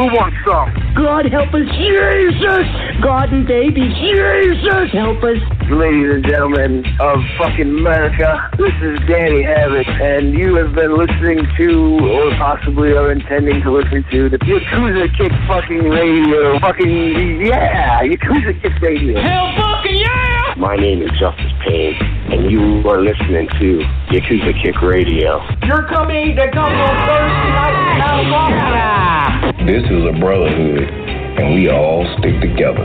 Who wants some? God help us, Jesus! God and baby, Jesus! Help us. Ladies and gentlemen of fucking America, this is Danny Havoc, and you have been listening to, or possibly are intending to listen to, the Yakuza Kick fucking radio. Fucking, yeah! Yakuza Kick radio. Hell fucking yeah! My name is Justice Payne, and you are listening to Yakuza Kick Radio. You're coming to come on Thursday night in California! This is a brotherhood, and we all stick together.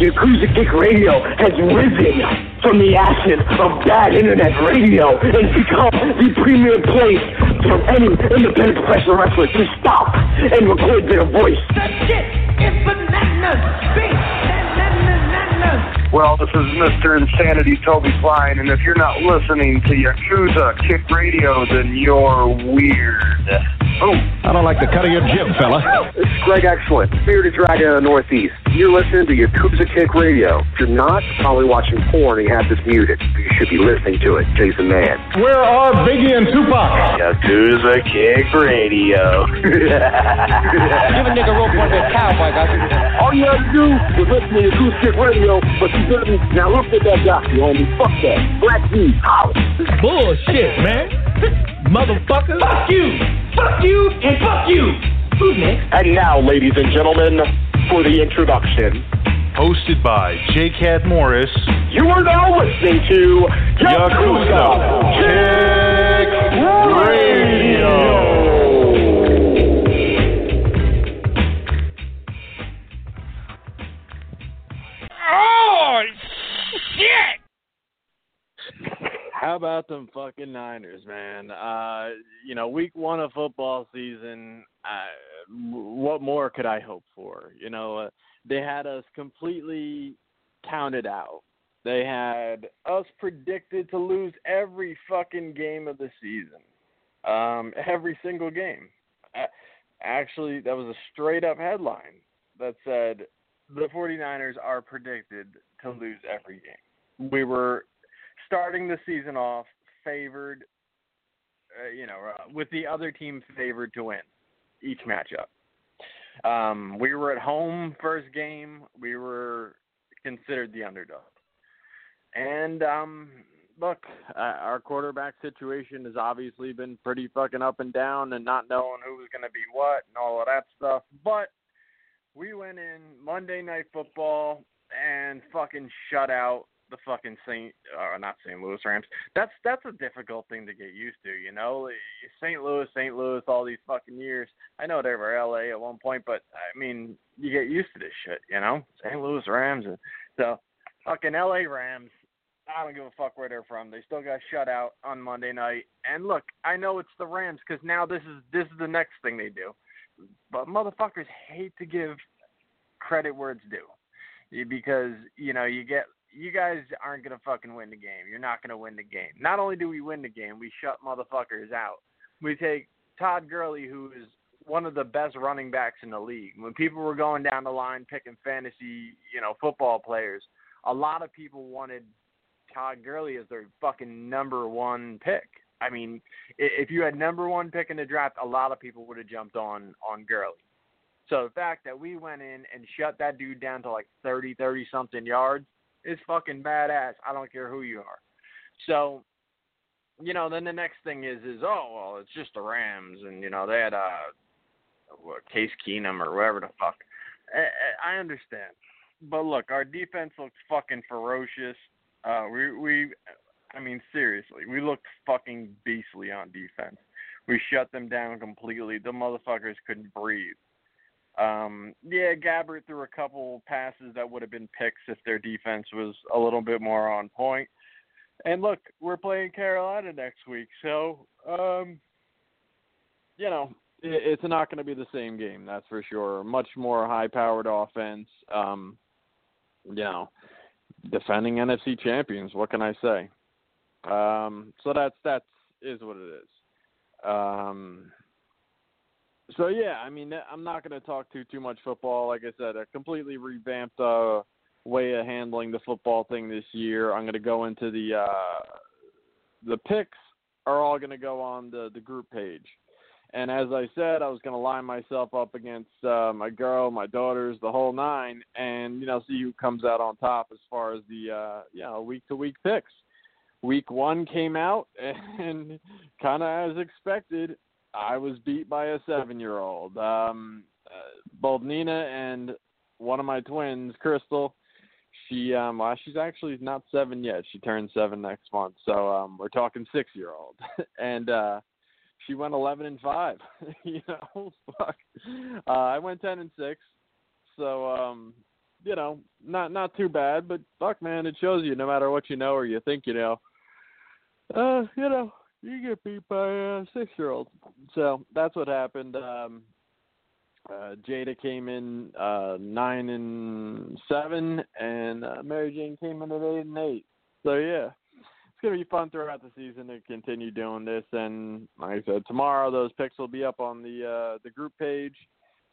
Yakuza Kick Radio has risen from the acid of bad internet radio and become the premier place for any independent professional wrestler to stop and record their voice. The shit is bananas, bitch, bananas. Well, this is Mr. Insanity Toby Klein, and if you're not listening to Yakuza Kick Radio, then you're weird. Oh, I don't like the cut of your jib, fella. This is Greg Excellent, bearded dragon of the Northeast. You're listening to Yakuza Kick Radio. If you're not, probably watching porn and you have this muted. You should be listening to it, Jason Mann. Where are Biggie and Tupac? Yakuza Kick Radio. Give a nigga rope on that cowboy, guys. All you have to do is listen to Yakuza Kick Radio, but you didn't. Now look at that guy, you homie. Fuck that. Black dude, out. Bullshit, man. Motherfucker, fuck you, and fuck you. Who's next? And now, ladies and gentlemen, for the introduction, hosted by J. Cat Morris. You are now listening to Yakuza Kick Radio. Oh shit! How about them fucking Niners, man? Week one of football season, what more could I hope for? They had us completely counted out. They had us predicted to lose every fucking game of the season, every single game. Actually, that was a straight-up headline that said the 49ers are predicted to lose every game. We were starting the season off favored, with the other team favored to win each matchup. We were at home first game. We were considered the underdog. And look, our quarterback situation has obviously been pretty fucking up and down, and not knowing who was going to be what and all of that stuff. But we went in Monday Night Football and fucking shut out the fucking St. Louis Rams. That's a difficult thing to get used to, St. Louis all these fucking years. I know they were LA at one point, but I mean, you get used to this shit, St. Louis Rams. So fucking LA Rams, I don't give a fuck where they're from. They still got shut out on Monday night. And look, I know it's the Rams because now this is the next thing they do. But motherfuckers hate to give credit where it's due because, you guys aren't going to fucking win the game. You're not going to win the game. Not only do we win the game, we shut motherfuckers out. We take Todd Gurley, who is one of the best running backs in the league. When people were going down the line picking fantasy, football players, a lot of people wanted Todd Gurley as their fucking number one pick. I mean, if you had number one pick in the draft, a lot of people would have jumped on Gurley. So the fact that we went in and shut that dude down to like 30-something yards, it's fucking badass. I don't care who you are. So, then the next thing is it's just the Rams. And, they had Case Keenum or whoever the fuck. I understand. But, look, our defense looks fucking ferocious. We I mean, seriously, we looked fucking beastly on defense. We shut them down completely. The motherfuckers couldn't breathe. Yeah, Gabbert threw a couple passes that would have been picks if their defense was a little bit more on point. And look, we're playing Carolina next week, so, you know, it's not going to be the same game, that's for sure. Much more high-powered offense, you know, defending NFC champions, what can I say? So that's is what it is. So, yeah, I mean, I'm not going to talk too much football. Like I said, a completely revamped way of handling the football thing this year. I'm going to go into the picks are all going to go on the group page. And as I said, I was going to line myself up against my girl, my daughters, the whole nine, and, you know, see who comes out on top as far as the, you know, week-to-week picks. Week one came out, and kind of as expected, I was beat by a 7-year-old. Both Nina and one of my twins, Crystal, she well, she's actually not 7 yet. She turns 7 next month, so we're talking 6-year-old. And she went 11-5. You know, fuck. I went 10-6. So you know, not too bad, but fuck, man, it shows you no matter what you know or you think you know. You know, you get beat by a 6-year-old. So that's what happened. Jada came in 9-7, and Mary Jane came in at 8-8. So, yeah, it's going to be fun throughout the season to continue doing this. And like I said, tomorrow those picks will be up on the group page.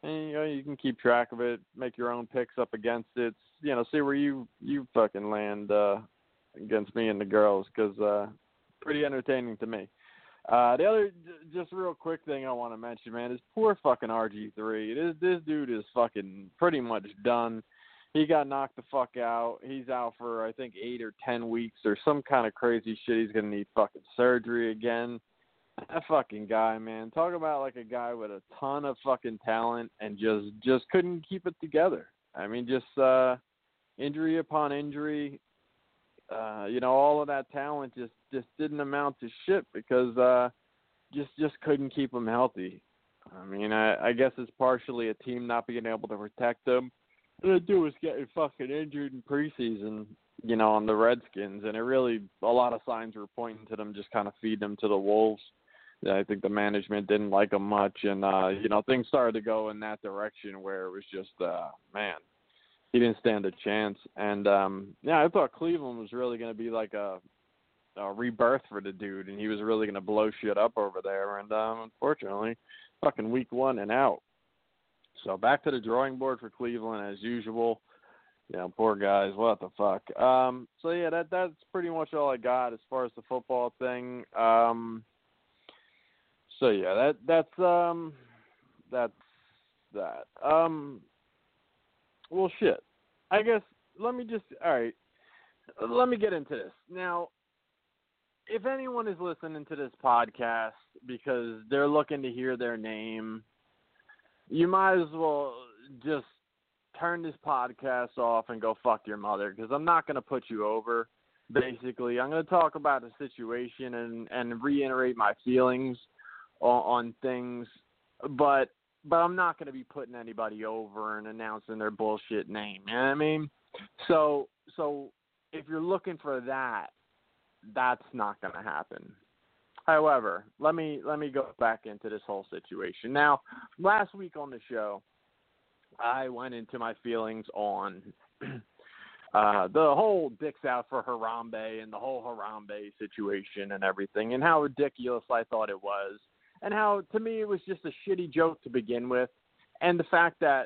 And, you know, you can keep track of it, make your own picks up against it, you know, see where you fucking land against me and the girls, because pretty entertaining to me. The other just real quick thing I want to mention, man, is poor fucking RG3. This dude is fucking pretty much done. He got knocked the fuck out. He's out for, I think, 8 or 10 weeks or some kind of crazy shit. He's going to need fucking surgery again. That fucking guy, man. Talk about like a guy with a ton of fucking talent and just couldn't keep it together. I mean, just injury upon injury. You know, all of that talent just didn't amount to shit because just couldn't keep him healthy. I mean, I guess it's partially a team not being able to protect him. The dude was getting fucking injured in preseason, you know, on the Redskins, and it really, a lot of signs were pointing to them just kind of feeding them to the Wolves. Yeah, I think the management didn't like him much, and, you know, things started to go in that direction where it was just, man, he didn't stand a chance. And, yeah, I thought Cleveland was really going to be like a rebirth for the dude, and he was really going to blow shit up over there. And, unfortunately, fucking week one and out. So back to the drawing board for Cleveland as usual. Yeah, poor guys. What the fuck? So, yeah, that's pretty much all I got as far as the football thing. So yeah, that's that. Well, shit. I guess all right. Let me get into this now. If anyone is listening to this podcast because they're looking to hear their name, you might as well just turn this podcast off and go fuck your mother, because I'm not going to put you over. Basically, I'm going to talk about the situation and reiterate my feelings on things, but I'm not going to be putting anybody over and announcing their bullshit name. You know what I mean? So if you're looking for that, that's not going to happen. However, let me go back into this whole situation. Now, last week on the show, I went into my feelings on the whole dicks out for Harambe and the whole Harambe situation and everything, and how ridiculous I thought it was. And how, to me, it was just a shitty joke to begin with, and the fact that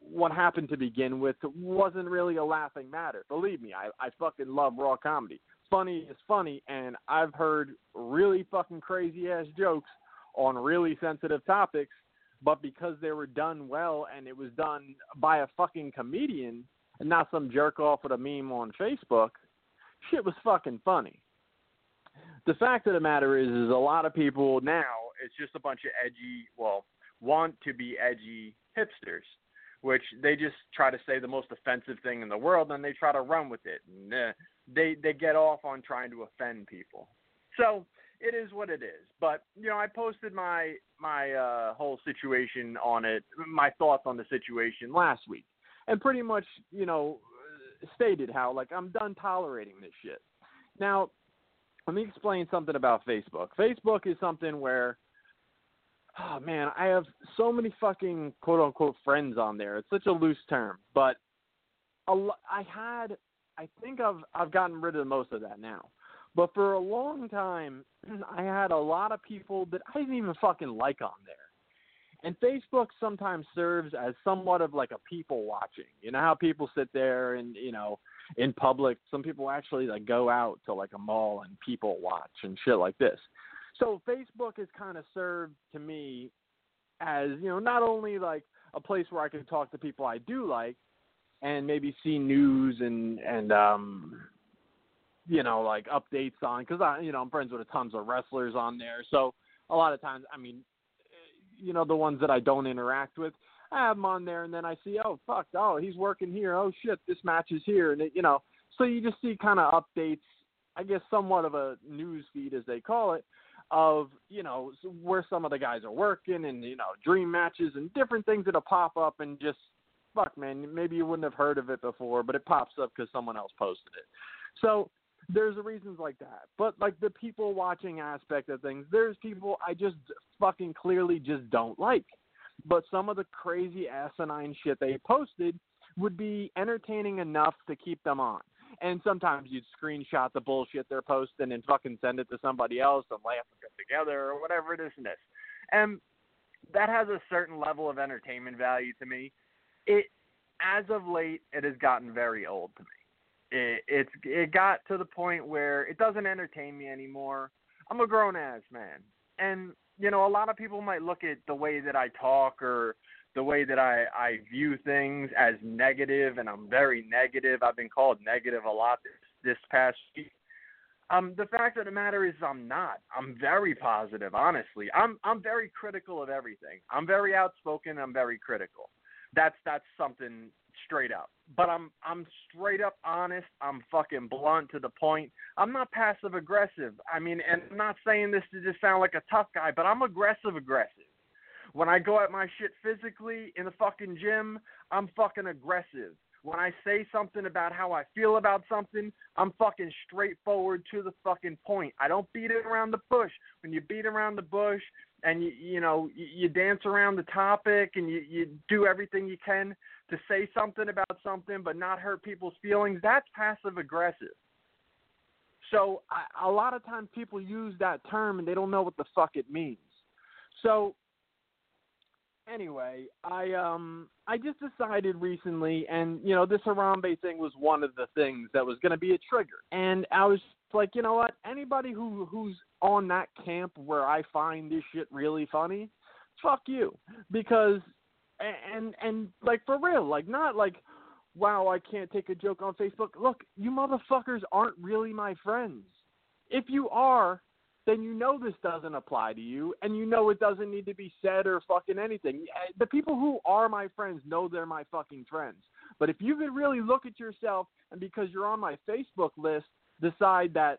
what happened to begin with wasn't really a laughing matter. Believe me, I fucking love raw comedy. Funny is funny, and I've heard really fucking crazy ass jokes on really sensitive topics, but because they were done well and it was done by a fucking comedian and not some jerk off with a meme on Facebook, shit was fucking funny. The fact of the matter is a lot of people now, it's just a bunch of edgy, well, want to be edgy hipsters which they just try to say the most offensive thing in the world, and they try to run with it. And they get off on trying to offend people. So it is what it is. But, you know, I posted my whole situation on it, my thoughts on the situation last week, and pretty much, you know, stated how, like, I'm done tolerating this shit. Now, let me explain something about Facebook. Facebook is something where, oh, man, I have so many fucking quote-unquote friends on there. It's such a loose term. But I think I've gotten rid of most of that now. But for a long time, I had a lot of people that I didn't even fucking like on there. And Facebook sometimes serves as somewhat of like a people watching. You know how people sit there and, you know, in public, some people actually like go out to like a mall and people watch and shit like this. So Facebook has kind of served to me as, you know, not only like a place where I can talk to people I do like and maybe see news and you know, like updates on, because I, you know, I'm friends with tons of wrestlers on there. So a lot of times, I mean, you know, the ones that I don't interact with, I have them on there, and then I see, oh, fuck, oh, he's working here, oh, shit, this match is here, and, it, you know, so you just see kind of updates, I guess somewhat of a news feed, as they call it, of, you know, where some of the guys are working and, you know, dream matches and different things that'll pop up and just, fuck, man, maybe you wouldn't have heard of it before, but it pops up because someone else posted it. So there's reasons like that. But, like, the people watching aspect of things, there's people I just fucking clearly just don't like. But some of the crazy asinine shit they posted would be entertaining enough to keep them on. And sometimes you'd screenshot the bullshit they're posting and fucking send it to somebody else and laugh together or whatever it is and this. And that has a certain level of entertainment value to me. It, as of late, it has gotten very old to me. It got to the point where it doesn't entertain me anymore. I'm a grown-ass man. And, you know, a lot of people might look at the way that I talk or the way that I view things as negative, and I'm very negative. I've been called negative a lot this past week. The fact of the matter is I'm not. I'm very positive, honestly. I'm very critical of everything. I'm very outspoken. I'm very critical. That's something straight up. But I'm straight up honest. I'm fucking blunt to the point. I'm not passive aggressive. I mean, and I'm not saying this to just sound like a tough guy, but I'm aggressive. When I go at my shit physically in the fucking gym, I'm fucking aggressive. When I say something about how I feel about something, I'm fucking straightforward to the fucking point. I don't beat it around the bush. When you beat around the bush and, you dance around the topic and you do everything you can to say something about something but not hurt people's feelings, that's passive-aggressive. So a lot of times people use that term and they don't know what the fuck it means. So anyway, I just decided recently, and, you know, this Harambe thing was one of the things that was going to be a trigger. And I was like, you know what, anybody who's on that camp where I find this shit really funny, fuck you. Because, and like, for real, like, not like, wow, I can't take a joke on Facebook. Look, you motherfuckers aren't really my friends. If you are, then you know this doesn't apply to you, and you know it doesn't need to be said or fucking anything. The people who are my friends know they're my fucking friends. But if you could really look at yourself, and because you're on my Facebook list, decide that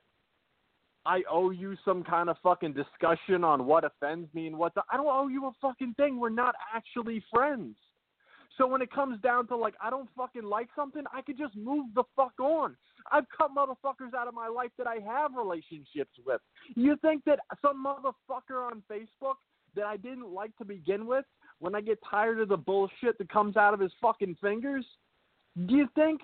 I owe you some kind of fucking discussion on what offends me and what I don't owe you a fucking thing. We're not actually friends. So when it comes down to, like, I don't fucking like something, I could just move the fuck on. I've cut motherfuckers out of my life that I have relationships with. You think that some motherfucker on Facebook that I didn't like to begin with, when I get tired of the bullshit that comes out of his fucking fingers, do you think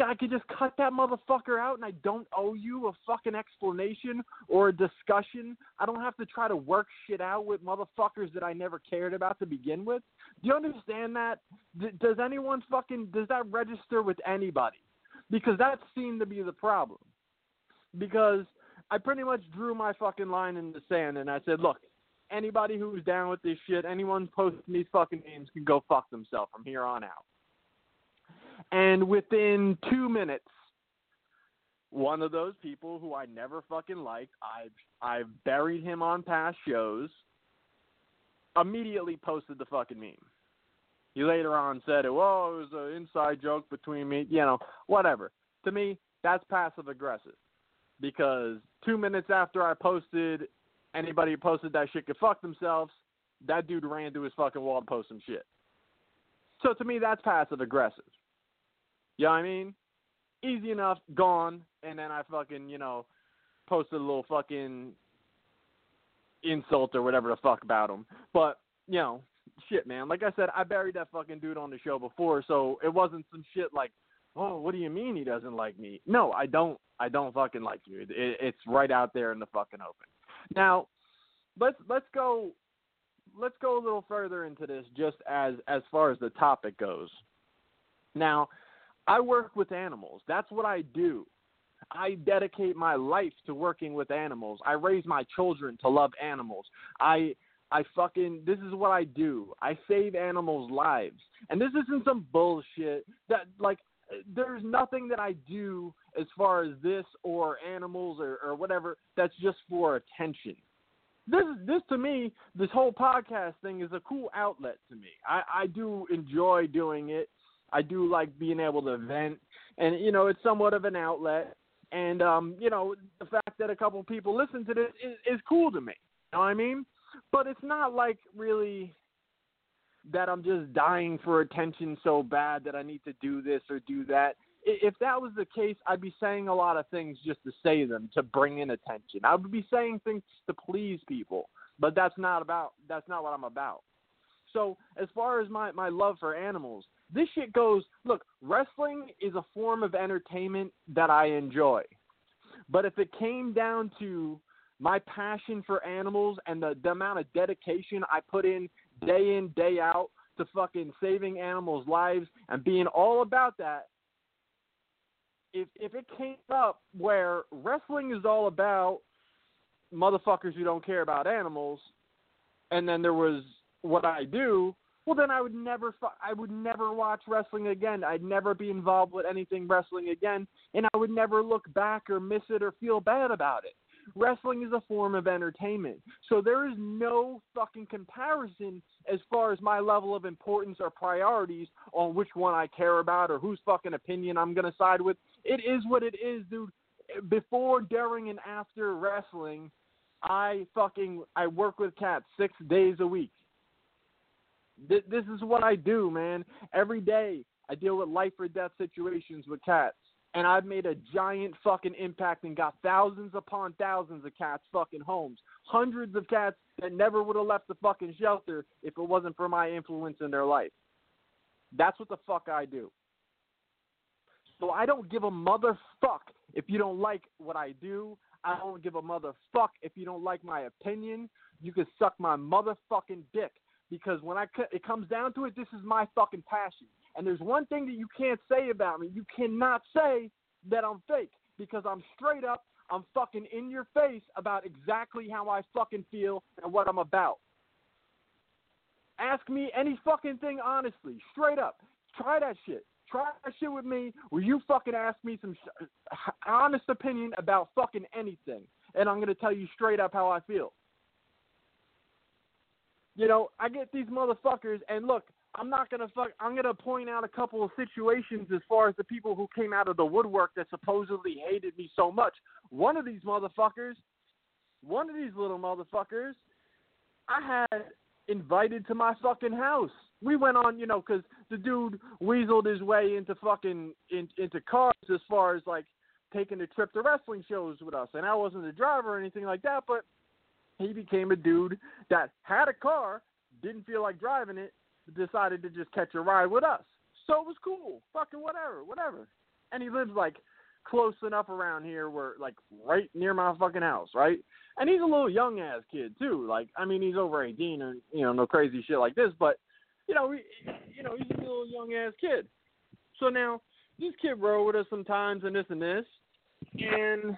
I could just cut that motherfucker out and I don't owe you a fucking explanation or a discussion? I don't have to try to work shit out with motherfuckers that I never cared about to begin with? Do you understand that? Does anyone fucking, does that register with anybody? Because that seemed to be the problem. Because I pretty much drew my fucking line in the sand and I said, look, anybody who's down with this shit, anyone posting these fucking names can go fuck themselves from here on out. And within 2 minutes, one of those people who I never fucking liked, I've buried him on past shows, immediately posted the fucking meme. He later on said, well, it was an inside joke between me, you know, whatever. To me, that's passive aggressive, because 2 minutes after I posted, anybody who posted that shit could fuck themselves. That dude ran to his fucking wall to post some shit. So to me, that's passive aggressive. You know what I mean? Easy enough, gone, and then I fucking, you know, posted a little fucking insult or whatever the fuck about him. But, you know, shit, man. Like I said, I buried that fucking dude on the show before, so it wasn't some shit like, oh, what do you mean he doesn't like me? No, I don't fucking like you. It's right out there in the fucking open. Now, let's go a little further into this, just as far as the topic goes. Now, I work with animals. That's what I do. I dedicate my life to working with animals. I raise my children to love animals. This is what I do. I save animals' lives. And this isn't some bullshit that, like, there's nothing that I do as far as this or animals or whatever that's just for attention. This to me, this whole podcast thing is a cool outlet to me. I do enjoy doing it. I do like being able to vent. And, you know, it's somewhat of an outlet. And, you know, the fact that a couple people listen to this is cool to me. You know what I mean? But it's not like really that I'm just dying for attention so bad that I need to do this or do that. If that was the case, I'd be saying a lot of things just to say them, to bring in attention. I would be saying things to please people, but that's not what I'm about. So as far as my love for animals, this shit goes, look, wrestling is a form of entertainment that I enjoy. But if it came down to my passion for animals and the amount of dedication I put in, day out to fucking saving animals' lives and being all about that, if it came up where wrestling is all about motherfuckers who don't care about animals, and then there was what I do, well, then I would never watch wrestling again. I'd never be involved with anything wrestling again, and I would never look back or miss it or feel bad about it. Wrestling is a form of entertainment. So there is no fucking comparison as far as my level of importance or priorities on which one I care about or whose fucking opinion I'm going to side with. It is what it is, dude. Before, during, and after wrestling, I work with cats 6 days a week. This is what I do, man. Every day I deal with life or death situations with cats. And I've made a giant fucking impact and got thousands upon thousands of cats fucking homes. Hundreds of cats that never would have left the fucking shelter if it wasn't for my influence in their life. That's what the fuck I do. So I don't give a motherfuck if you don't like what I do. I don't give a motherfuck if you don't like my opinion. You can suck my motherfucking dick. Because when it comes down to it, this is my fucking passion. And there's one thing that you can't say about me. You cannot say that I'm fake, because I'm straight up, I'm fucking in your face about exactly how I fucking feel and what I'm about. Ask me any fucking thing honestly, straight up. Try that shit. Try that shit with me where you fucking ask me some honest opinion about fucking anything. And I'm going to tell you straight up how I feel. You know, I get these motherfuckers, and look, I'm going to point out a couple of situations as far as the people who came out of the woodwork that supposedly hated me so much. One of these little motherfuckers, I had invited to my fucking house. We went on, you know, because the dude weaseled his way into fucking, into cars as far as, like, taking a trip to wrestling shows with us. And I wasn't the driver or anything like that, but he became a dude that had a car, didn't feel like driving it, decided to just catch a ride with us. So it was cool. Fucking whatever. And he lives, like, close enough around here where, like, right near my fucking house, right? And he's a little young-ass kid, too. Like, I mean, he's over 18 or, you know, no crazy shit like this, but, you know, he's a little young-ass kid. So now, this kid rode with us sometimes and this. And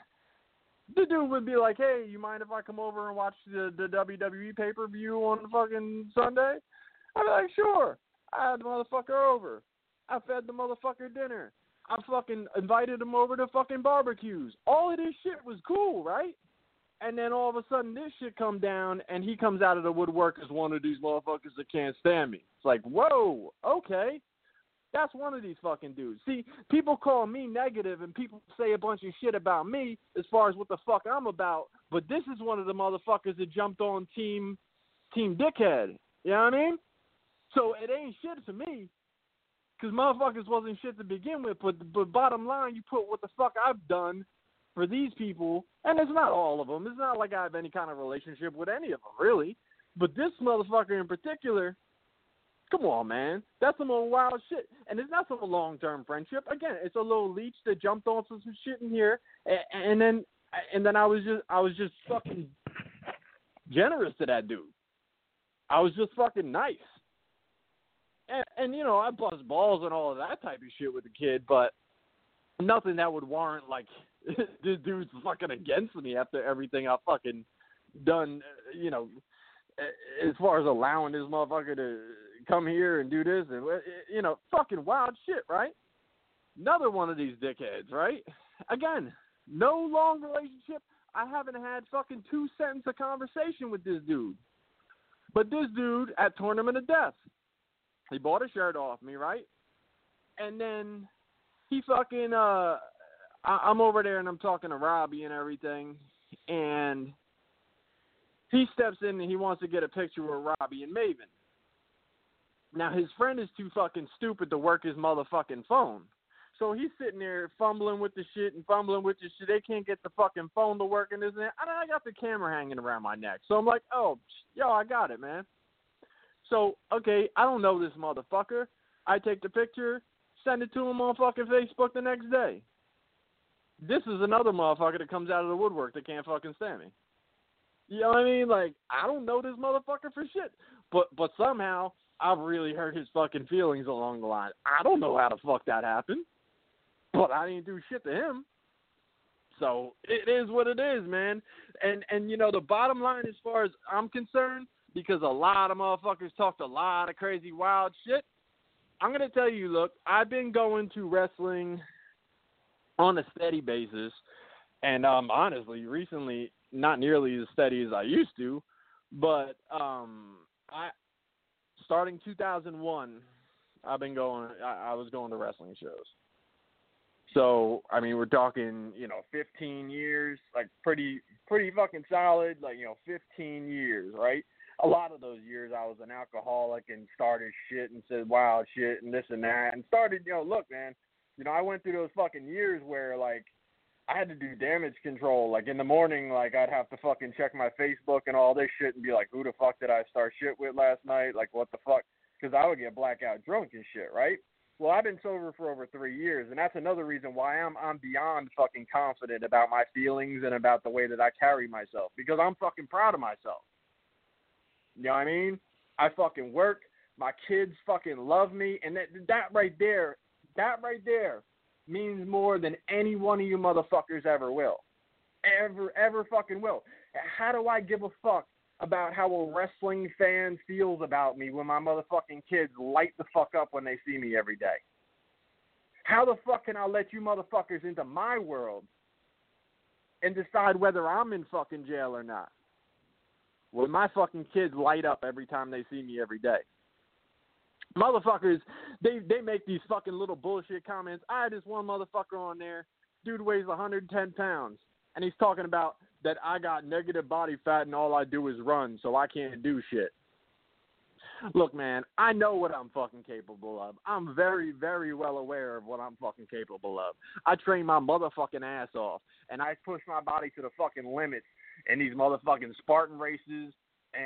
the dude would be like, hey, you mind if I come over and watch the WWE pay-per-view on fucking Sunday? I'm like, sure. I had the motherfucker over. I fed the motherfucker dinner. I fucking invited him over to fucking barbecues. All of this shit was cool, right? And then all of a sudden this shit come down and he comes out of the woodwork as one of these motherfuckers that can't stand me. It's like, whoa, okay. That's one of these fucking dudes. See, people call me negative and people say a bunch of shit about me as far as what the fuck I'm about, but this is one of the motherfuckers that jumped on Team Dickhead. You know what I mean? So it ain't shit to me because motherfuckers wasn't shit to begin with, but bottom line, you put what the fuck I've done for these people, and it's not all of them. It's not like I have any kind of relationship with any of them, really. But this motherfucker in particular, come on, man. That's some old wild shit. And it's not some long-term friendship. Again, it's a little leech that jumped on some shit in here, and then I was just fucking generous to that dude. I was just fucking nice. And you know, I bust balls and all of that type of shit with the kid, but nothing that would warrant, like, this dude's fucking against me after everything I've fucking done, you know, as far as allowing this motherfucker to come here and do this, and, you know, fucking wild shit, right? Another one of these dickheads, right? Again, no long relationship. I haven't had fucking 2 sentences of conversation with this dude. But this dude at Tournament of Death, he bought a shirt off me, right? And then he fucking, I'm over there and I'm talking to Robbie and everything, and he steps in and he wants to get a picture with Robbie and Maven. Now, his friend is too fucking stupid to work his motherfucking phone. So he's sitting there fumbling with the shit and fumbling with the shit. They can't get the fucking phone to work and this and that. And I got the camera hanging around my neck. So I'm like, oh, yo, I got it, man. So, okay, I don't know this motherfucker. I take the picture, send it to him on fucking Facebook the next day. This is another motherfucker that comes out of the woodwork that can't fucking stand me. You know what I mean? Like, I don't know this motherfucker for shit. But somehow, I've really hurt his fucking feelings along the line. I don't know how the fuck that happened. But I didn't do shit to him. So, it is what it is, man. And you know, the bottom line as far as I'm concerned, because a lot of motherfuckers talked a lot of crazy wild shit, I'm going to tell you, look, I've been going to wrestling on a steady basis, and honestly, recently, not nearly as steady as I used to, but starting 2001, I was going to wrestling shows. So, I mean, we're talking, you know, 15 years, like pretty fucking solid, like, you know, 15 years, right? A lot of those years I was an alcoholic and started shit and said wild shit and this and that and started, you know, look, man, you know, I went through those fucking years where, like, I had to do damage control. Like, in the morning, like, I'd have to fucking check my Facebook and all this shit and be like, who the fuck did I start shit with last night? Like, what the fuck? Because I would get blackout drunk and shit, right? Well, I've been sober for over 3 years, and that's another reason why I'm beyond fucking confident about my feelings and about the way that I carry myself, because I'm fucking proud of myself. You know what I mean? I fucking work. My kids fucking love me, and that right there means more than any one of you motherfuckers ever will. Ever fucking will. How do I give a fuck about how a wrestling fan feels about me when my motherfucking kids light the fuck up when they see me every day? How the fuck can I let you motherfuckers into my world and decide whether I'm in fucking jail or not? Well, my fucking kids light up every time they see me every day. Motherfuckers, they make these fucking little bullshit comments. I had this one motherfucker on there. Dude weighs 110 pounds, and he's talking about that I got negative body fat and all I do is run, so I can't do shit. Look, man, I know what I'm fucking capable of. I'm very, very well aware of what I'm fucking capable of. I train my motherfucking ass off, and I push my body to the fucking limits. And these motherfucking Spartan races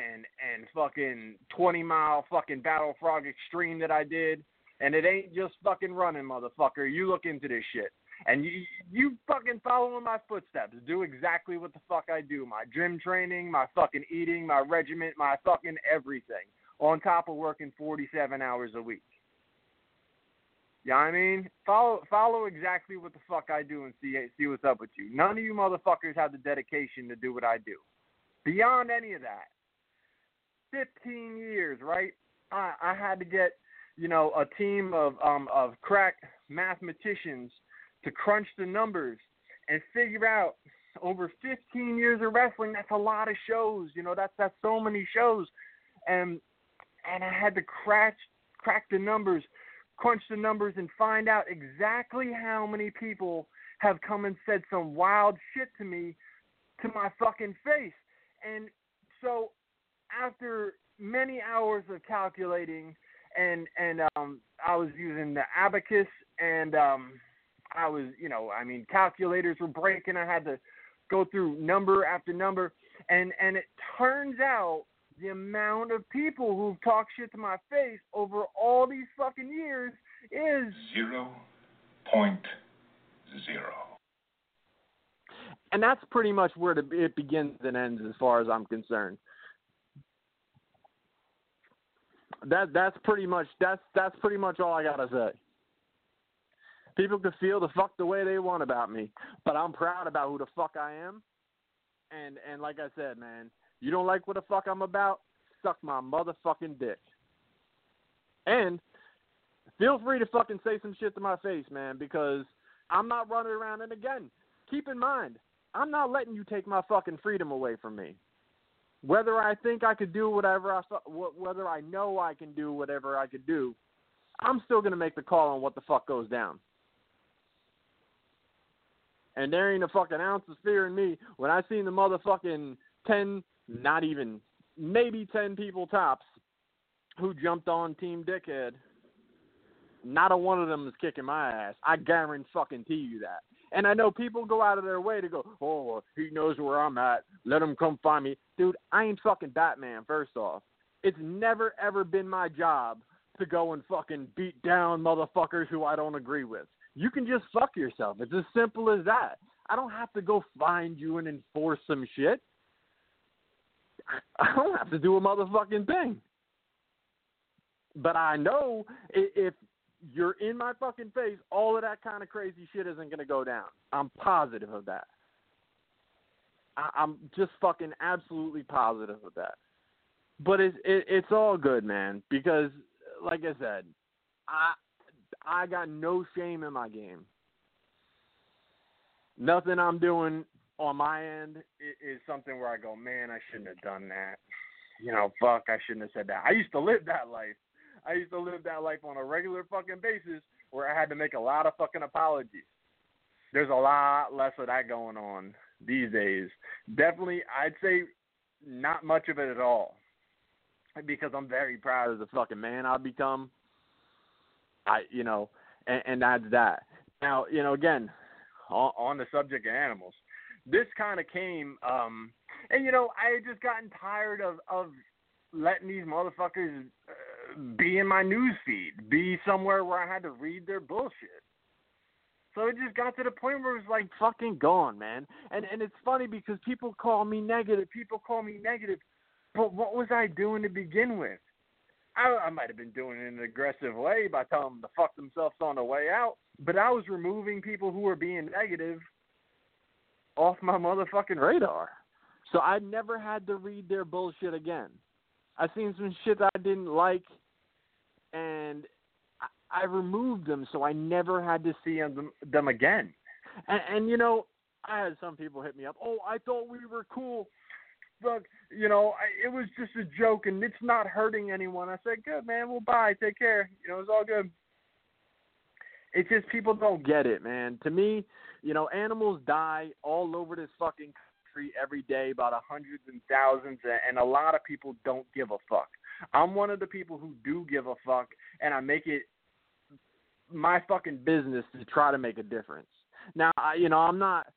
and fucking 20-mile fucking Battle Frog Extreme that I did. And it ain't just fucking running, motherfucker. You look into this shit. And you fucking follow in my footsteps. Do exactly what the fuck I do. My gym training, my fucking eating, my regiment, my fucking everything. On top of working 47 hours a week. You know what I mean? Follow exactly what the fuck I do and see what's up with you. None of you motherfuckers have the dedication to do what I do. Beyond any of that, 15 years, right? I had to get, you know, a team of crack mathematicians to crunch the numbers and figure out over 15 years of wrestling, that's a lot of shows. You know, that's so many shows. And I had to crack the numbers, crunch the numbers, and find out exactly how many people have come and said some wild shit to me, to my fucking face. And so after many hours of calculating, and I was using the abacus, and I was, you know, I mean, calculators were breaking. I had to go through number after number, and it turns out the amount of people who've talked shit to my face over all these fucking years is 0.0. And that's pretty much where it begins and ends, as far as I'm concerned. That's pretty much all I gotta say. People can feel the fuck the way they want about me, but I'm proud about who the fuck I am. And like I said, man, you don't like what the fuck I'm about? Suck my motherfucking dick. And feel free to fucking say some shit to my face, man, because I'm not running around. And again, keep in mind, I'm not letting you take my fucking freedom away from me. Whether I think I could do whatever whether I know I can do whatever I could do, I'm still going to make the call on what the fuck goes down. And there ain't a fucking ounce of fear in me. When I seen the motherfucking 10, not even, maybe 10 people tops who jumped on Team Dickhead, not a one of them is kicking my ass. I guarantee fucking you that. And I know people go out of their way to go, oh, he knows where I'm at. Let him come find me. Dude, I ain't fucking Batman, first off. It's never, ever been my job to go and fucking beat down motherfuckers who I don't agree with. You can just fuck yourself. It's as simple as that. I don't have to go find you and enforce some shit. I don't have to do a motherfucking thing. But I know if you're in my fucking face, all of that kind of crazy shit isn't going to go down. I'm positive of that. I'm just fucking absolutely positive of that. But it's all good, man, because, like I said, I got no shame in my game. Nothing I'm doing on my end is something where I go, man, I shouldn't have done that. You know, fuck, I shouldn't have said that. I used to live that life. I used to live that life on a regular fucking basis where I had to make a lot of fucking apologies. There's a lot less of that going on these days. Definitely, I'd say not much of it at all, because I'm very proud of the fucking man I've become. And that's that. Now, you know, again, on the subject of animals, this kind of came, and, you know, I had just gotten tired of letting these motherfuckers be in my news feed, be somewhere where I had to read their bullshit. So it just got to the point where it was like fucking gone, man. And it's funny because people call me negative. But what was I doing to begin with? I might have been doing it in an aggressive way by telling them to fuck themselves on the way out, but I was removing people who were being negative off my motherfucking radar. So I never had to read their bullshit again. I seen some shit that I didn't like, and I removed them, so I never had to see them again. And, you know, I had some people hit me up. Oh, I thought we were cool. Look, you know, it was just a joke, and it's not hurting anyone. I said, good, man. Well, bye. Take care. You know, it's all good. It's just people don't get it, man. To me, you know, animals die all over this fucking country every day by the hundreds and thousands, and a lot of people don't give a fuck. I'm one of the people who do give a fuck, and I make it my fucking business to try to make a difference. Now, you know, I'm not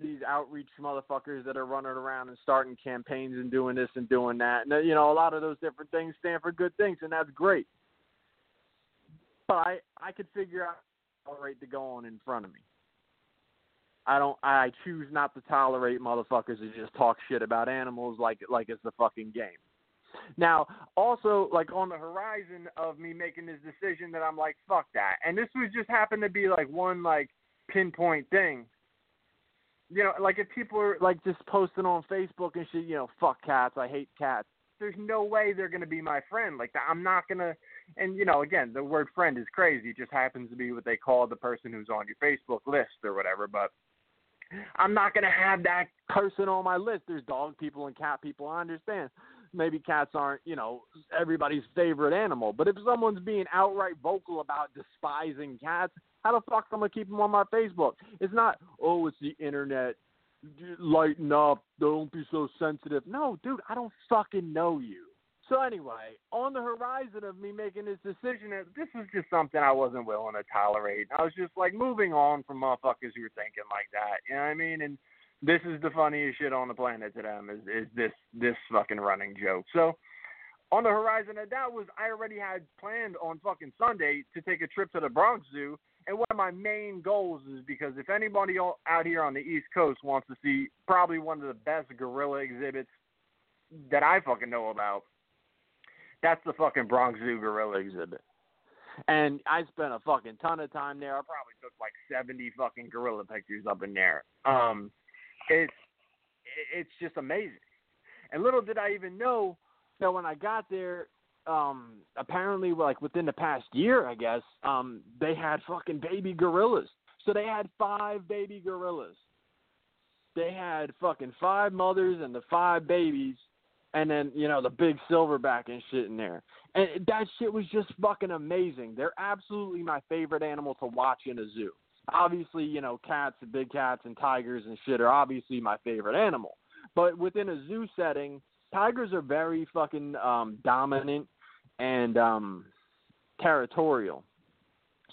these outreach motherfuckers that are running around and starting campaigns and doing this and doing that. And, you know, a lot of those different things stand for good things, and that's great. But I could figure out how to tolerate to go on in front of me. I choose not to tolerate motherfuckers who just talk shit about animals like it's the fucking game. Now, also, like, on the horizon of me making this decision that I'm like, fuck that. And this was just happened to be, like, one, like, pinpoint thing. You know, like, if people are, like, just posting on Facebook and shit, you know, fuck cats, I hate cats, there's no way they're going to be my friend. Like, I'm not going to, and, you know, again, the word friend is crazy. It just happens to be what they call the person who's on your Facebook list or whatever. But I'm not going to have that person on my list. There's dog people and cat people. I understand. Maybe cats aren't, you know, everybody's favorite animal. But if someone's being outright vocal about despising cats, how the fuck am I going to keep them on my Facebook? It's not, oh, it's the internet. Lighten up. Don't be so sensitive. No, dude, I don't fucking know you. So anyway, on the horizon of me making this decision, this was just something I wasn't willing to tolerate. I was just like moving on from motherfuckers who were thinking like that. You know what I mean? And this is the funniest shit on the planet to them is this fucking running joke. So on the horizon of that was I already had planned on fucking Sunday to take a trip to the Bronx Zoo. And one of my main goals is because if anybody out here on the East Coast wants to see probably one of the best gorilla exhibits that I fucking know about, that's the fucking Bronx Zoo gorilla exhibit. And I spent a fucking ton of time there. I probably took like 70 fucking gorilla pictures up in there. It's just amazing. And little did I even know that when I got there, apparently like within the past year, I guess, they had fucking baby gorillas. So they had 5 baby gorillas. They had fucking 5 mothers and the 5 babies. And then, you know, the big silverback and shit in there. And that shit was just fucking amazing. They're absolutely my favorite animal to watch in a zoo. Obviously, you know, cats and big cats and tigers and shit are obviously my favorite animal. But within a zoo setting, tigers are very fucking dominant and territorial.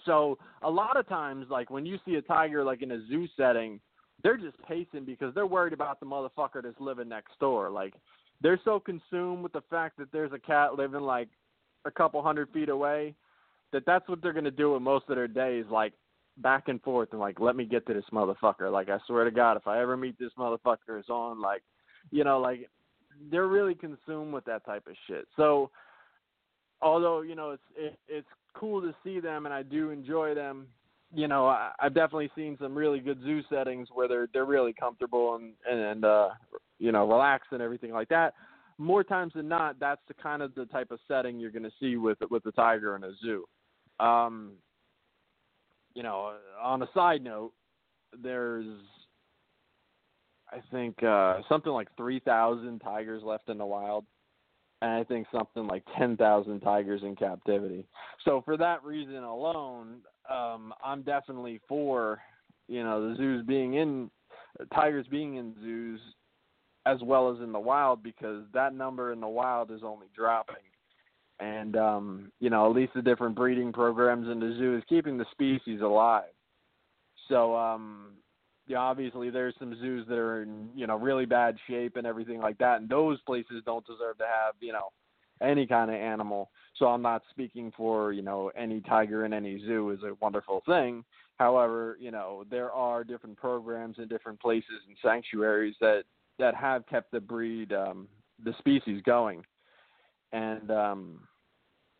So a lot of times, like, when you see a tiger, like, in a zoo setting, they're just pacing because they're worried about the motherfucker that's living next door. Like, they're so consumed with the fact that there's a cat living like a couple hundred feet away that that's what they're going to do with most of their days, like back and forth and like, let me get to this motherfucker. Like, I swear to God, if I ever meet this motherfucker, it's on. Like, you know, like they're really consumed with that type of shit. So although, you know, it's cool to see them and I do enjoy them, you know, I've definitely seen some really good zoo settings where they're really comfortable and you know, relax and everything like that. More times than not, that's the kind of the type of setting you're going to see with a tiger in a zoo. You know, on a side note, there's, I think, something like 3,000 tigers left in the wild. And I think something like 10,000 tigers in captivity. So for that reason alone, I'm definitely for, you know, the zoos being in, tigers being in zoos, as well as in the wild, because that number in the wild is only dropping. And, you know, at least the different breeding programs in the zoo is keeping the species alive. So, yeah, obviously there's some zoos that are in, you know, really bad shape and everything like that. And those places don't deserve to have, you know, any kind of animal. So I'm not speaking for, you know, any tiger in any zoo is a wonderful thing. However, you know, there are different programs in different places and sanctuaries that have kept the breed, the species going. And,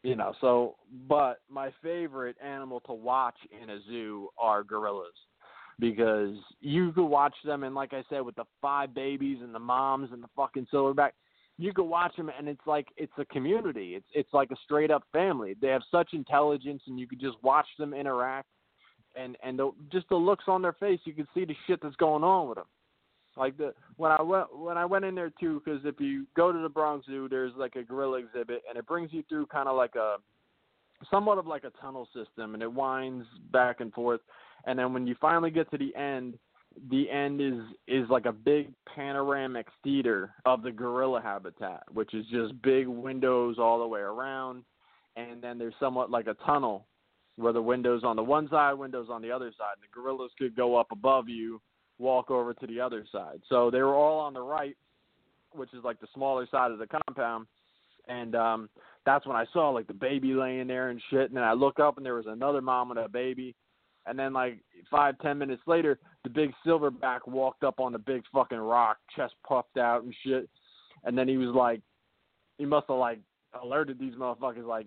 you know, so, but my favorite animal to watch in a zoo are gorillas, because you could watch them. And like I said, with the 5 babies and the moms and the fucking silverback, you could watch them. And it's like, it's a community. It's like a straight up family. They have such intelligence and you could just watch them interact and just the looks on their face, you could see the shit that's going on with them. Like when I went in there too, because if you go to the Bronx Zoo, there's like a gorilla exhibit, and it brings you through kind of like somewhat of like a tunnel system, and it winds back and forth, and then when you finally get to the end is like a big panoramic theater of the gorilla habitat, which is just big windows all the way around, and then there's somewhat like a tunnel where the windows on the one side, windows on the other side, and the gorillas could go up above you. Walk over to the other side. So they were all on the right, which is like the smaller side of the compound. And that's when I saw like the baby laying there and shit. And then I look up and there was another mom with a baby. And then like 5-10 minutes later, the big silverback walked up on the big fucking rock, chest puffed out and shit. And then he was like, he must have like alerted these motherfuckers like,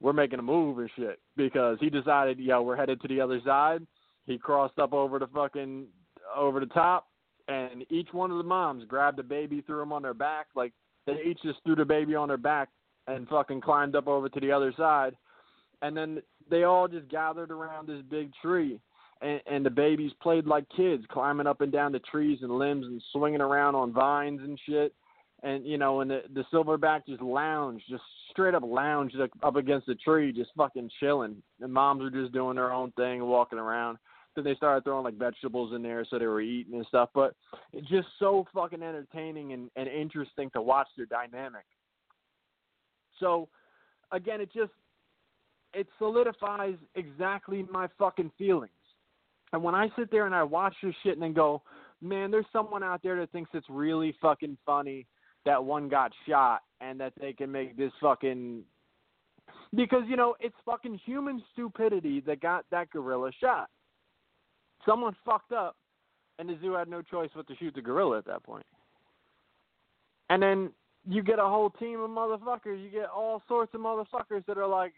we're making a move and shit. Because he decided, yo, we're headed to the other side. He crossed up over the top, and each one of the moms grabbed the baby, threw him on their back. Like, they each just threw the baby on their back and fucking climbed up over to the other side. And then they all just gathered around this big tree. and the babies played like kids, climbing up and down the trees and limbs and swinging around on vines and shit. And, you know, and the silverback just lounged, just straight up lounged up against the tree, just fucking chilling. And moms were just doing their own thing, walking around. Then they started throwing, like, vegetables in there, so they were eating and stuff. But it's just so fucking entertaining and interesting to watch their dynamic. So, again, it solidifies exactly my fucking feelings. And when I sit there and I watch this shit and then go, man, there's someone out there that thinks it's really fucking funny that one got shot and that they can make this fucking... Because, you know, it's fucking human stupidity that got that gorilla shot. Someone fucked up, and the zoo had no choice but to shoot the gorilla at that point. And then you get a whole team of motherfuckers. You get all sorts of motherfuckers that are like,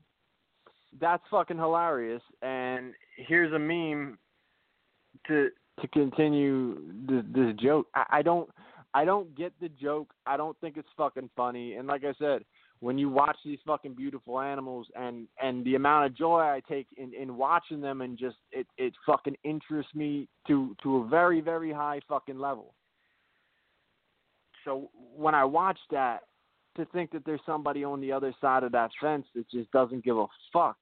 that's fucking hilarious, and here's a meme to continue this joke. I don't get the joke. I don't think it's fucking funny. And like I said, when you watch these fucking beautiful animals and the amount of joy I take in watching them, and just it fucking interests me to a very, very high fucking level. So when I watch that, to think that there's somebody on the other side of that fence that just doesn't give a fuck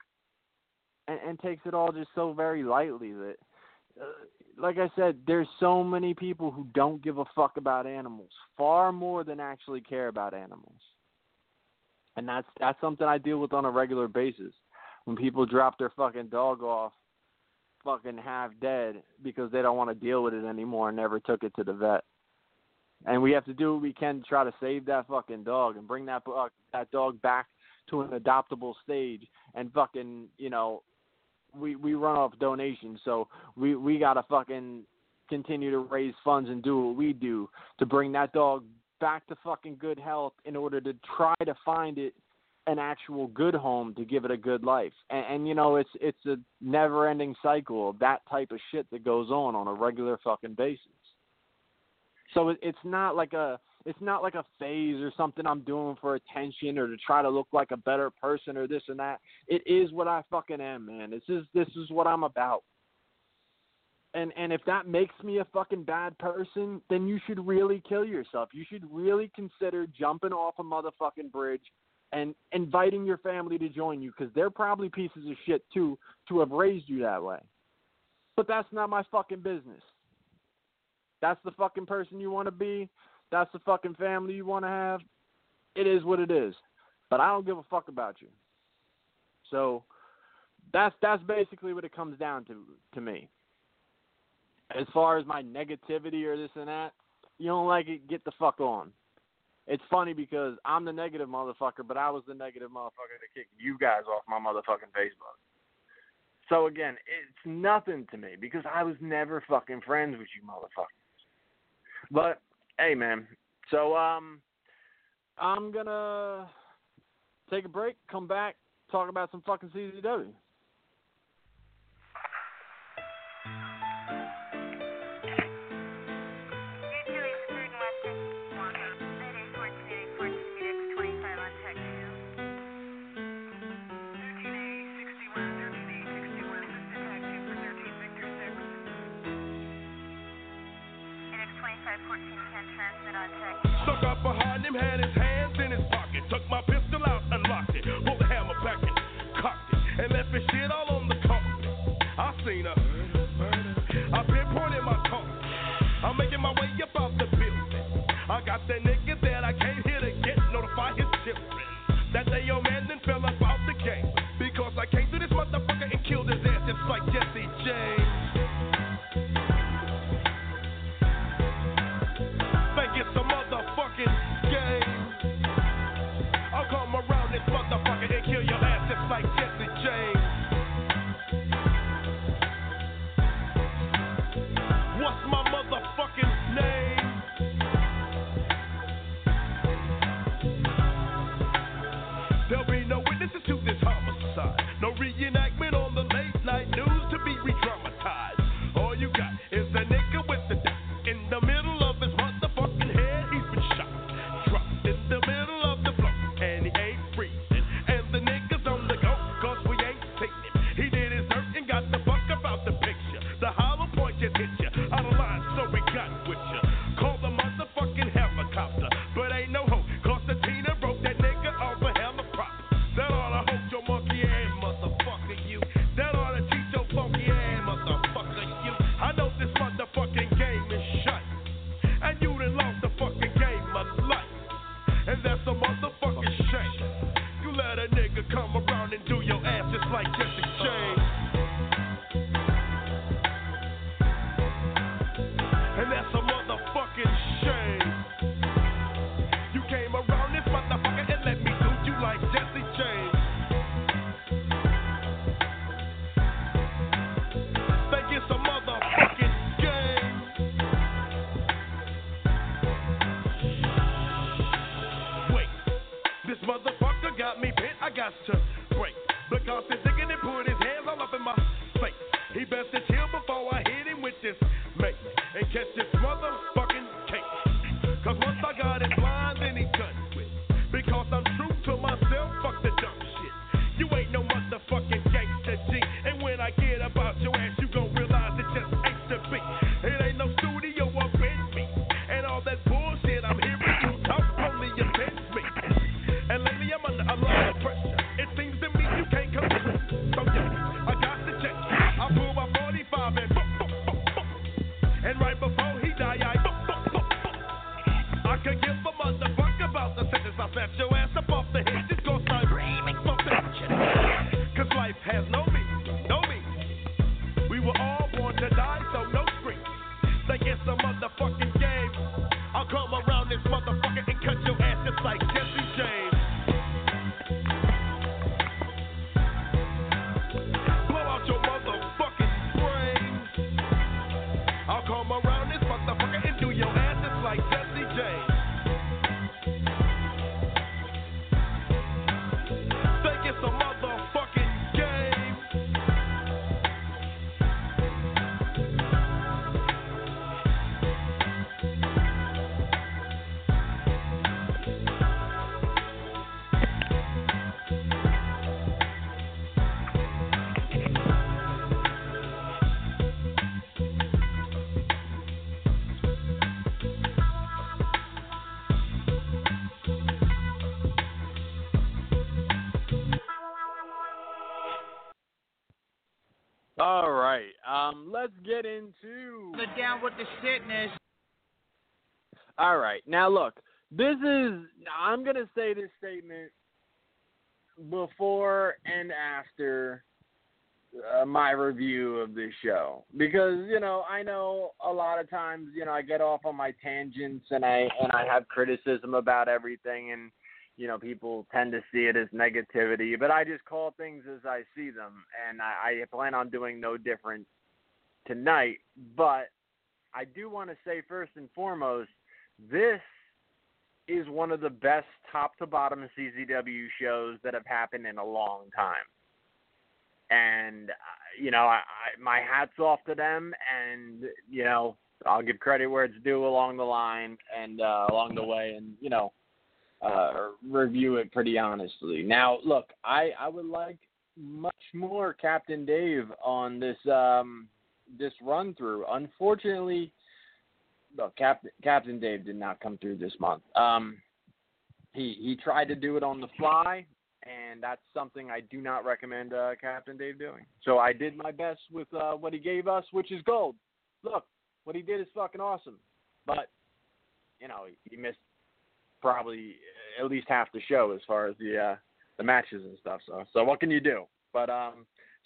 and takes it all just so very lightly that, like I said, there's so many people who don't give a fuck about animals, far more than actually care about animals. And that's something I deal with on a regular basis. When people drop their fucking dog off fucking half dead because they don't want to deal with it anymore and never took it to the vet. And we have to do what we can to try to save that fucking dog and bring that dog back to an adoptable stage. And fucking, you know, we run off donations, so we got to fucking continue to raise funds and do what we do to bring that dog back to fucking good health in order to try to find it an actual good home to give it a good life. And you know, it's a never-ending cycle of that type of shit that goes on a regular fucking basis. So it's not like a phase or something I'm doing for attention or to try to look like a better person or this and that. It is what I fucking am, man. This is what I'm about. And if that makes me a fucking bad person, then you should really kill yourself. You should really consider jumping off a motherfucking bridge and inviting your family to join you, because they're probably pieces of shit too to have raised you that way. But that's not my fucking business. That's the fucking person you want to be. That's the fucking family you want to have. It is what it is. But I don't give a fuck about you. So that's basically what it comes down to me. As far as my negativity or this and that, you don't like it, get the fuck on. It's funny because I'm the negative motherfucker, but I was the negative motherfucker that kicked you guys off my motherfucking Facebook. So, again, it's nothing to me because I was never fucking friends with you motherfuckers. But, hey, man. So, I'm going to take a break, come back, talk about some fucking CZW. Stuck up behind him, had his hands in his pocket. Took my pistol out, unlocked it. Pulled the hammer back and cocked it. And left his shit all on the carpet. I seen her. I pinpointed my car. I'm making my way up out the building. I got that nigga that I came here to get. Notify his children that they old man then fell up out the game. Because I came to this motherfucker and killed his ass just like Jesse James. It's a motherfucking game. a motherfucking shame. You let a nigga come around and do your ass just like Jesse James. And that's a motherfucking shame. You came around this motherfucker and let me do you like Jesse James. Think it's a motherfucking motherfucker got me bent, I got to break. Because this nigga done put his hands all up in my face. He best to chill before I hit him with this mate and catch this motherfucking cake. Cause once I got it blind, then he done with. Because I'm true to myself, fuck the dumb shit. You ain't no motherfucking gangsta G. And when I get about your ass, you gon' realize it just ain't to be. It ain't no studio up in me. And all that bullshit I'm hearing you talk only offends me. And lately I'm under a lot of pressure. It seems to me you can't come through. So yeah, I got the check. I pull my 45 and boom, boom, boom, boom. And right before he die, I boom, boom, boom, boom. I could give a motherfucker about the sentence. I slap your ass up off the hinges, cause I'm screaming for vengeance. Cause life has no meaning, no meaning. We were all born to die, so no scream. Think it's a motherfucking game. I'll come around this motherfucker and cut your ass just like Jesse James. All right, let's get into the Down with the Sickness. All right, now look, I'm going to say this statement before and after my review of this show. Because, you know, I know a lot of times, you know, I get off on my tangents and I have criticism about everything and, you know, people tend to see it as negativity, but I just call things as I see them, and I plan on doing no different tonight. But I do want to say first and foremost, this is one of the best top-to-bottom CZW shows that have happened in a long time. And, you know, my hat's off to them, and, you know, I'll give credit where it's due along the line and along the way, and, you know, review it pretty honestly. Now, look, I would like much more Captain Dave on this this run through. Unfortunately, look, Captain Dave did not come through this month. He tried to do it on the fly, and that's something I do not recommend Captain Dave doing. So I did my best with what he gave us, which is gold. Look, what he did is fucking awesome, but you know he missed probably at least half the show as far as the matches and stuff. So what can you do? But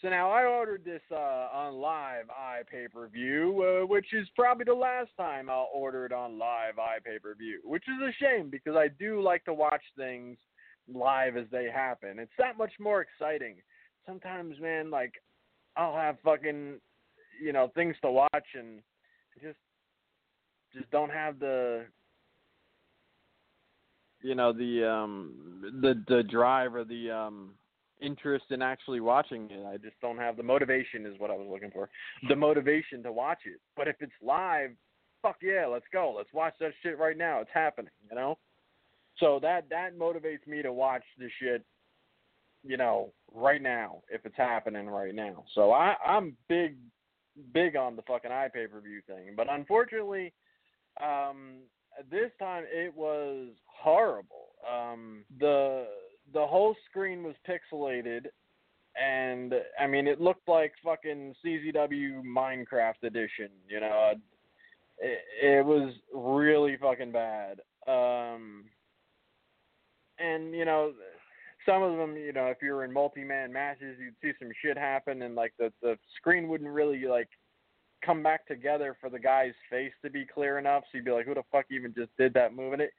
so now I ordered this on live iPay-per-view, which is probably the last time I'll order it on live iPay-per-view, which is a shame because I do like to watch things live as they happen. It's that much more exciting. Sometimes, man, like I'll have fucking, you know, things to watch and just don't have the, you know, the drive or the interest in actually watching it. I just don't have the motivation is what I was looking for. The motivation to watch it. But if it's live, fuck yeah, let's go. Let's watch that shit right now. It's happening, you know? So that motivates me to watch this shit, you know, right now, if it's happening right now. So I'm big on the fucking iPay-per-view thing. But unfortunately, this time it was horrible. The whole screen was pixelated, and I mean it looked like fucking CZW Minecraft edition. You know, it was really fucking bad. And, you know, some of them, you know, if you were in multi-man matches, you'd see some shit happen, and, like, the screen wouldn't really, like, come back together for the guy's face to be clear enough, so you'd be like, who the fuck even just did that move? And it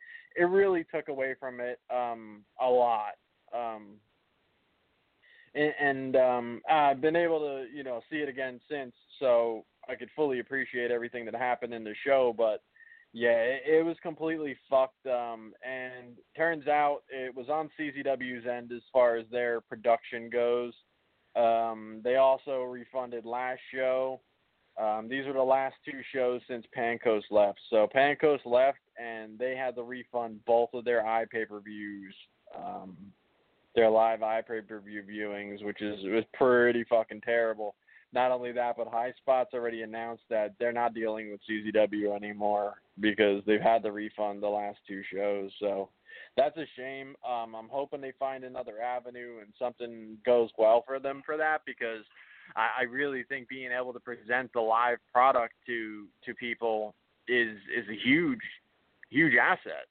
really took away from it a lot. And I've been able to, you know, see it again since, so I could fully appreciate everything that happened in the show, but yeah, it was completely fucked, and turns out it was on CZW's end as far as their production goes. They also refunded last show. These were the last two shows since Pankos left. So Pankos left, and they had to refund both of their iPay-per-views, their live iPay-per-view viewings, which is it was pretty fucking terrible. Not only that, but High Spots already announced that they're not dealing with CZW anymore because they've had to refund the last two shows. So that's a shame. I'm hoping they find another avenue and something goes well for them for that, because I really think being able to present the live product to people is a huge, huge asset.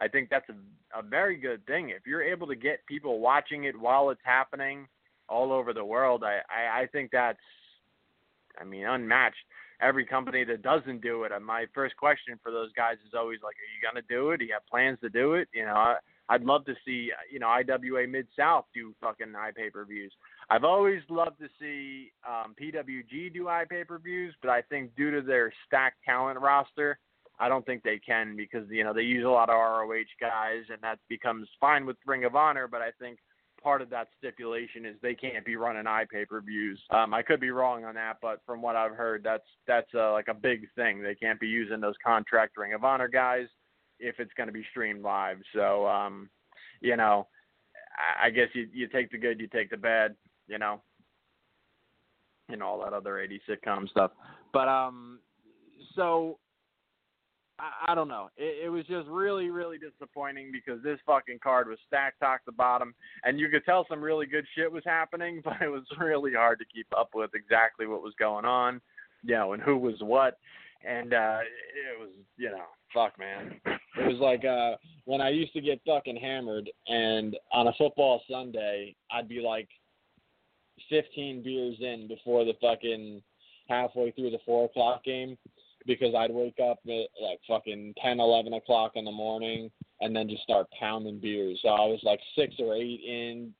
I think that's a very good thing. If you're able to get people watching it while it's happening all over the world, I think that's, I mean, unmatched. Every company that doesn't do it, my first question for those guys is always like, are you going to do it? Do you have plans to do it? You know, I'd love to see, you know, IWA Mid-South do fucking iPay-per-views. I've always loved to see PWG do iPay-per-views, but I think due to their stacked talent roster, I don't think they can, because, you know, they use a lot of ROH guys, and that becomes fine with Ring of Honor, but I think part of that stipulation is they can't be running iPay-per-views. I could be wrong on that, but from what I've heard, that's like a big thing. They can't be using those contract Ring of Honor guys if it's going to be streamed live. So, you know, I guess you take the good, you take the bad, you know, and all that other 80s sitcom stuff. But so I don't know. It was just really, really disappointing, because this fucking card was stacked top to bottom, and you could tell some really good shit was happening, but it was really hard to keep up with exactly what was going on, you know, and who was what. And it was, you know, fuck, man. It was like when I used to get fucking hammered, and on a football Sunday, I'd be like 15 beers in before the fucking halfway through the 4 o'clock game, because I'd wake up at like fucking 10, 11 o'clock in the morning and then just start pounding beers. So I was like 6 or 8 in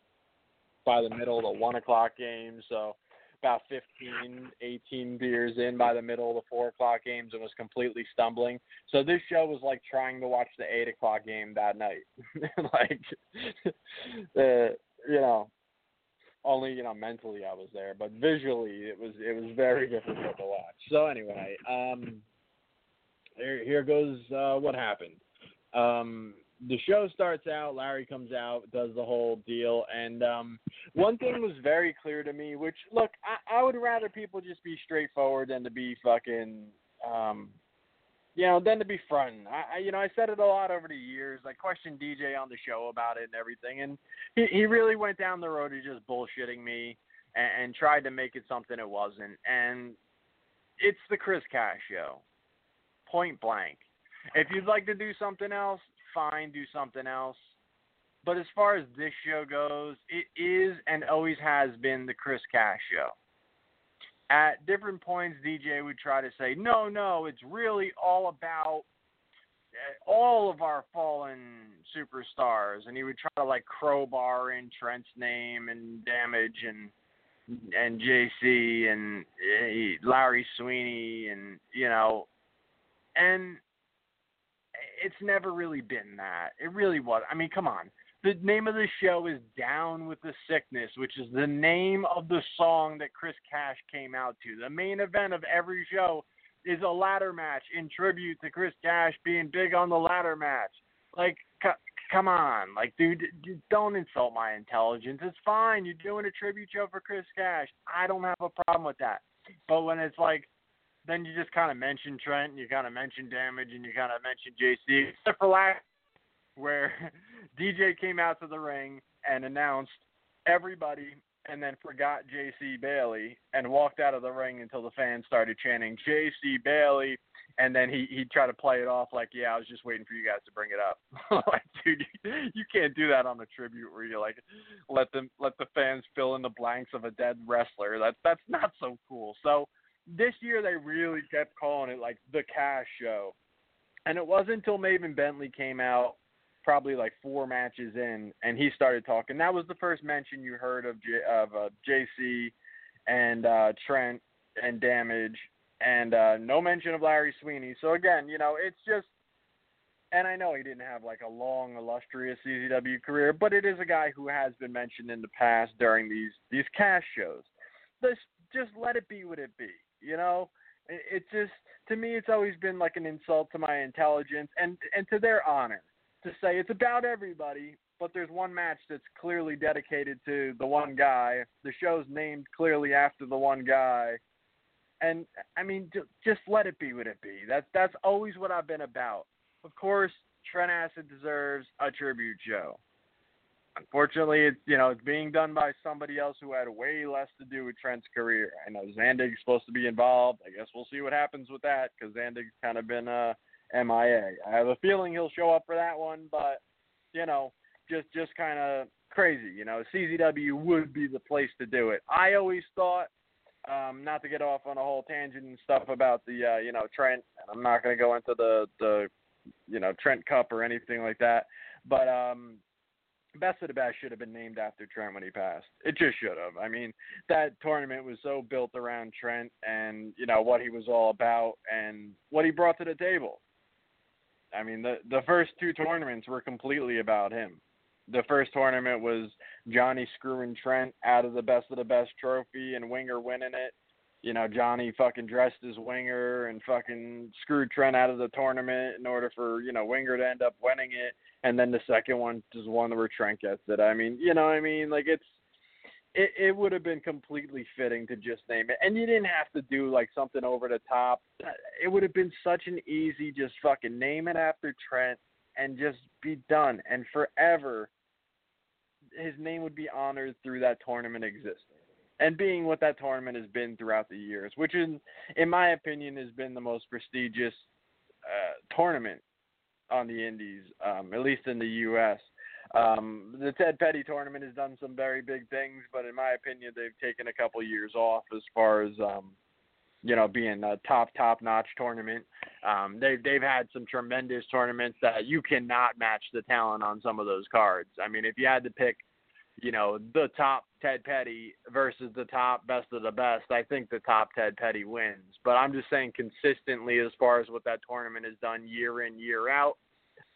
by the middle of the 1 o'clock game. So about 15, 18 beers in by the middle of the 4 o'clock games and was completely stumbling. So this show was like trying to watch the 8 o'clock game that night. Like, you know, only, you know, mentally I was there, but visually it was very difficult to watch. So anyway, here goes what happened. The show starts out, Larry comes out, does the whole deal, and one thing was very clear to me, which, look, I would rather people just be straightforward than to be fucking, you know, than to be fronting. You know, I said it a lot over the years. I questioned DJ on the show about it and everything, and he really went down the road of just bullshitting me and tried to make it something it wasn't, and it's the Chris Cash show, point blank. If you'd like to do something else, fine, do something else. But as far as this show goes, it is and always has been the Chris Cash show. At different points, DJ would try to say, no, it's really all about all of our fallen superstars. And he would try to, like, crowbar in Trent's name and Damage and JC and Larry Sweeney and, you know, and it's never really been that. It really was. I mean, come on. The name of the show is Down with the Sickness, which is the name of the song that Chris Cash came out to. The main event of every show is a ladder match in tribute to Chris Cash being big on the ladder match. Like, come on. Like, dude, don't insult my intelligence. It's fine. You're doing a tribute show for Chris Cash. I don't have a problem with that. But when it's like, then you just kind of mention Trent, and you kind of mention Damage, and you kind of mention JC, except for last, where DJ came out to the ring and announced everybody and then forgot JC Bailey and walked out of the ring until the fans started chanting, JC Bailey And then he tried to play it off like, yeah, I was just waiting for you guys to bring it up. Like, dude, you can't do that on a tribute where you like let the fans fill in the blanks of a dead wrestler. That's not so cool. So this year they really kept calling it like the cash show. And it wasn't until Maven Bentley came out probably like four matches in and he started talking. That was the first mention you heard of JC and Trent and Damage. And no mention of Larry Sweeney. So, again, you know, it's just – and I know he didn't have, like, a long, illustrious CZW career, but it is a guy who has been mentioned in the past during these cash shows. Just let it be what it be, you know? It just – to me, it's always been, like, an insult to my intelligence and to their honor to say it's about everybody, but there's one match that's clearly dedicated to the one guy. The show's named clearly after the one guy. And, I mean, just let it be what it be. That's always what I've been about. Of course, Trent Acid deserves a tribute show. Unfortunately, it's being done by somebody else who had way less to do with Trent's career. I know Zandig's supposed to be involved. I guess we'll see what happens with that because Zandig's kind of been MIA. I have a feeling he'll show up for that one, but, you know, just kind of crazy. You know, CZW would be the place to do it. I always thought, not to get off on a whole tangent and stuff about the, Trent, and I'm not going to go into the Trent Cup or anything like that, but Best of the Best should have been named after Trent when he passed. It just should have. I mean, that tournament was so built around Trent and, you know, what he was all about and what he brought to the table. I mean, the first two tournaments were completely about him. The first tournament was Johnny screwing Trent out of the Best of the Best trophy and Winger winning it. You know, Johnny fucking dressed as Winger and fucking screwed Trent out of the tournament in order for, Winger to end up winning it. And then the second one is one where Trent gets it. I mean, you know what I mean? Like, it would have been completely fitting to just name it. And you didn't have to do, like, something over the top. It would have been such an easy just fucking name it after Trent and just be done. And forever, his name would be honored through that tournament existing and being what that tournament has been throughout the years, which in my opinion has been the most prestigious tournament on the Indies, at least in the U.S. The Ted Petty tournament has done some very big things, but in my opinion, they've taken a couple years off as far as, being a top-notch tournament. They've had some tremendous tournaments that you cannot match the talent on some of those cards. I mean, if you had to pick, the top Ted Petty versus the top Best of the Best, I think the top Ted Petty wins. But I'm just saying consistently as far as what that tournament has done year in, year out,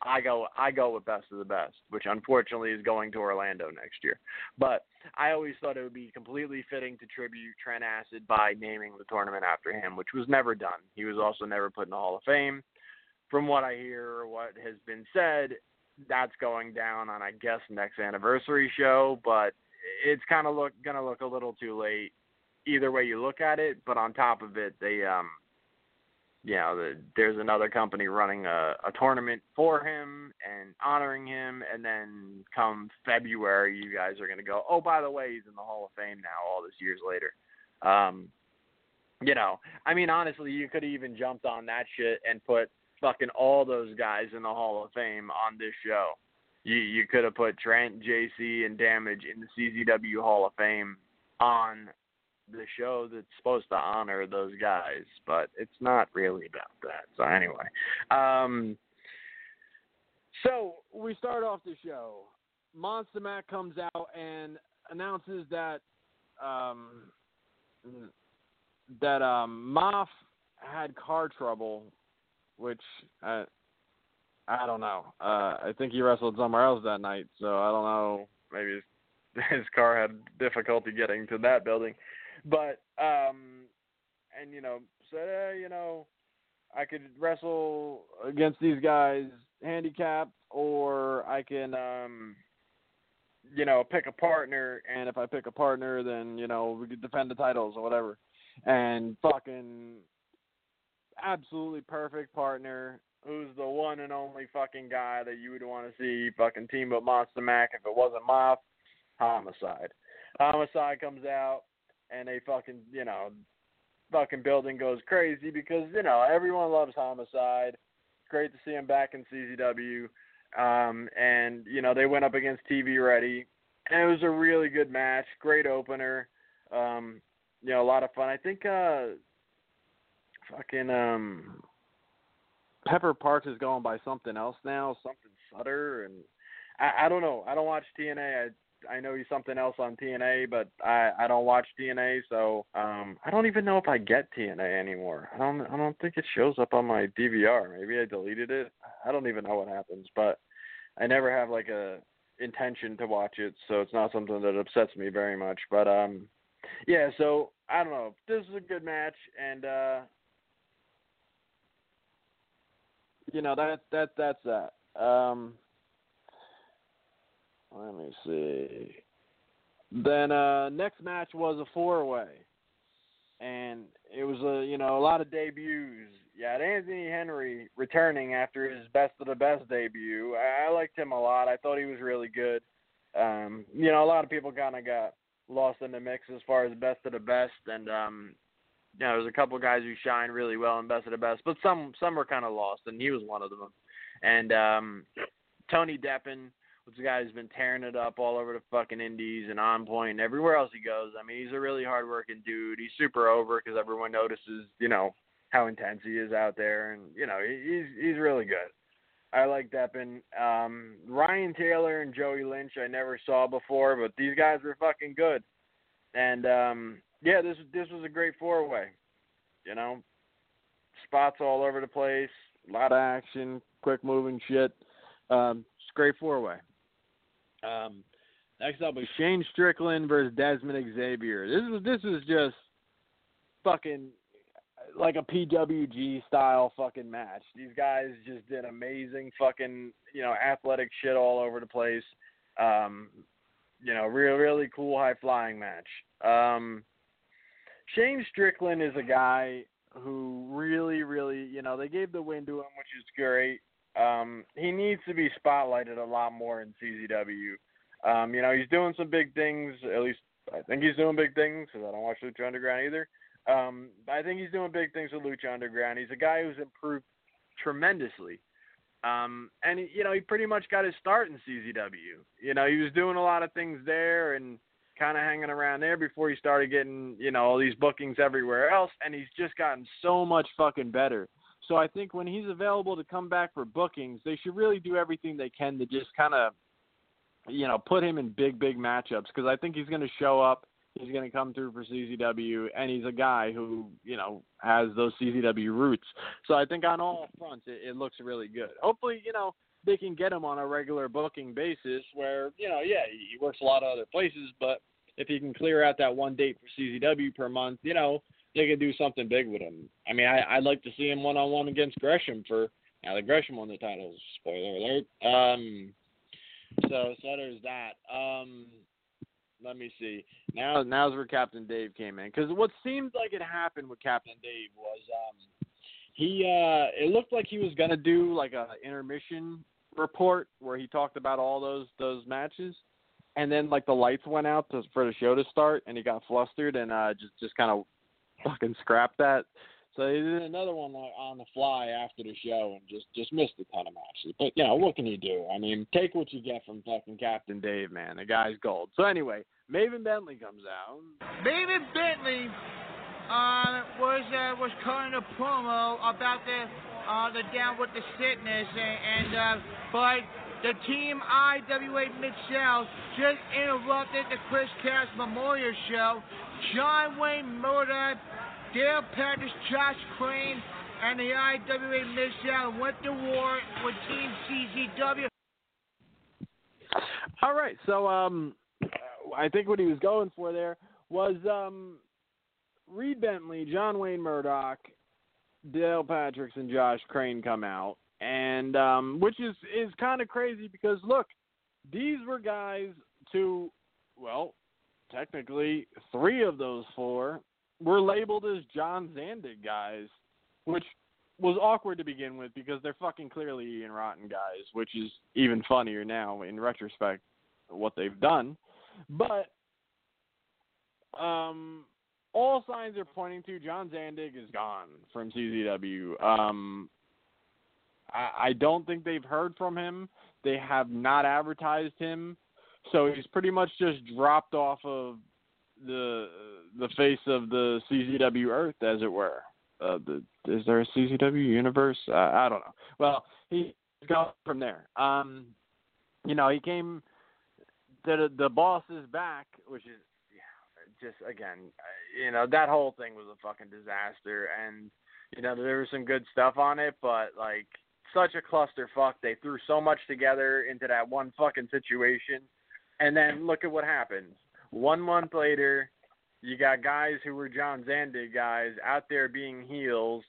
I go with Best of the Best, which unfortunately is going to Orlando next year. But I always thought it would be completely fitting to tribute Trent Acid by naming the tournament after him, which was never done. He was also never put in the Hall of Fame. From what I hear or what has been said, that's going down on, I guess, next anniversary show, but it's kind of going to look a little too late either way you look at it. But on top of it, they there's another company running a tournament for him and honoring him, and then come February, you guys are going to go, oh, by the way, he's in the Hall of Fame now all this years later. I mean, honestly, you could even jumped on that shit and put fucking all those guys in the Hall of Fame on this show. You could have put Trent, JC, and Damage in the CZW Hall of Fame on the show that's supposed to honor those guys, but it's not really about that. So anyway, so we start off the show. Monster Mac comes out and announces that Moff had car trouble, which I don't know. I think he wrestled somewhere else that night, so I don't know. Maybe his car had difficulty getting to that building. But, said, I could wrestle against these guys handicapped, or I can, pick a partner. And if I pick a partner, then, we could defend the titles or whatever. And fucking absolutely perfect partner, who's the one and only fucking guy that you would want to see fucking team up Monster Mac if it wasn't Moff, Homicide. Homicide comes out. And they fucking, fucking building goes crazy because, you know, everyone loves Homicide. It's great to see him back in CZW. And, you know, they went up against TV Ready. And it was a really good match. Great opener. You know, a lot of fun. I think Pepper Parks is going by something else now, something Sutter. And I don't know. I don't watch TNA. I know he's something else on TNA, but I don't watch TNA, so I don't even know if I get TNA anymore. I don't think it shows up on my DVR. Maybe I deleted it. I don't even know what happens, but I never have like a intention to watch it, so it's not something that upsets me very much. But yeah, so I don't know. This is a good match, and you know that's that. Let me see. Then next match was a four-way, and it was a lot of debuts. You had Anthony Henry returning after his Best of the Best debut. I liked him a lot. I thought he was really good. You know, a lot of people kind of got lost in the mix as far as Best of the Best, and you know, there's a couple guys who shine really well in Best of the Best, but some were kind of lost, and he was one of them. And Tony Deppen. This guy has been tearing it up all over the fucking indies and on point and everywhere else he goes. I mean, he's a really hard-working dude. He's super over because everyone notices, you know, how intense he is out there. And, you know, he's really good. I like Deppen. Ryan Taylor and Joey Lynch I never saw before, but these guys were fucking good. And, yeah, this was a great four-way. You know, spots all over the place, a lot of action, quick-moving shit. It's a great four-way. Next up was Shane Strickland versus Desmond Xavier. This was just fucking like a PWG style fucking match. These guys just did amazing fucking, you know, athletic shit all over the place. You know, really cool high flying match. Shane Strickland is a guy who really, you know, they gave the win to him, which is great. He needs to be spotlighted a lot more in CZW. You know, he's doing some big things. At least I think he's doing big things, because I don't watch Lucha Underground either. I think he's doing big things with Lucha Underground. He's a guy who's improved tremendously. And, you know, he pretty much got his start in CZW. You know, he was doing a lot of things there and kind of hanging around there before he started getting, you know, all these bookings everywhere else. And he's just gotten so much fucking better. So I think when he's available to come back for bookings, they should really do everything they can to just kind of, you know, put him in big matchups, because I think he's going to show up, he's going to come through for CZW, and he's a guy who, you know, has those CZW roots. So I think on all fronts, it looks really good. Hopefully, you know, they can get him on a regular booking basis where, you know, yeah, he works a lot of other places, but if he can clear out that one date for CZW per month, you know, they could do something big with him. I mean, I'd like to see him one-on-one against Gresham that Gresham won the titles. Spoiler alert. So there's that. Let me see. Now's where Captain Dave came in. Because what seemed like it happened with Captain Dave was it looked like he was going to do like a intermission report where he talked about all those matches. And then like the lights went out for the show to start, and he got flustered and just kind of fucking scrap that. So he did another one on the fly after the show and just missed a ton of matches. But, you know, what can you do? I mean, take what you get from fucking Captain Dave, man. The guy's gold. So anyway, Maven Bentley comes out. Maven Bentley was cutting a promo about the Down with the Sickness, but the team IWA Mid-South just interrupted the Chris Cass Memorial Show. John Wayne Murdoch, Dale Patricks, Josh Crane, and the IWA Mid-South went to war with Team CZW. All right, so I think what he was going for there was Reed Bentley, John Wayne Murdoch, Dale Patricks, and Josh Crane come out, and which is kind of crazy because, look, these were guys to, well, technically, three of those four were labeled as John Zandig guys, which was awkward to begin with because they're fucking clearly Ian Rotten guys, which is even funnier now in retrospect what they've done. But all signs are pointing to John Zandig is gone from CZW. I don't think they've heard from him. They have not advertised him. So he's pretty much just dropped off of the face of the CZW earth, as it were. Is there a CZW universe? I don't know. Well, he's gone from there. He came to the boss is back, which is, just, again, that whole thing was a fucking disaster. And, there was some good stuff on it, but, like, such a clusterfuck. They threw so much together into that one fucking situation. And then look at what happens. 1 month later, you got guys who were John Zandig guys out there being heels.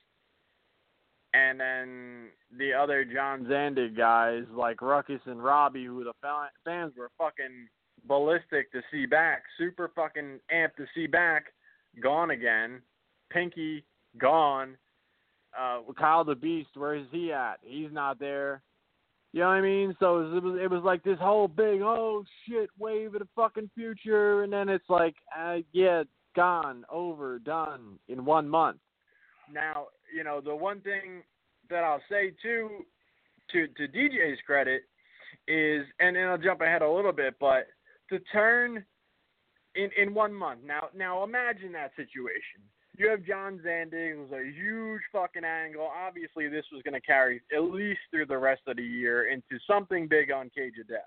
And then the other John Zandig guys, like Ruckus and Robbie, who the fans were fucking ballistic to see back, super fucking amped to see back, gone again. Pinky, gone. Kyle the Beast, where is he at? He's not there. You know what I mean? So it was like this whole big, oh shit, wave of the fucking future, and then it's like, gone, over, done in 1 month. Now, the one thing that I'll say too, to DJ's credit, is, and then I'll jump ahead a little bit, but to turn in 1 month. Now imagine that situation. You have John Zandig, who's a huge fucking angle. Obviously, this was going to carry at least through the rest of the year into something big on Cage of Death.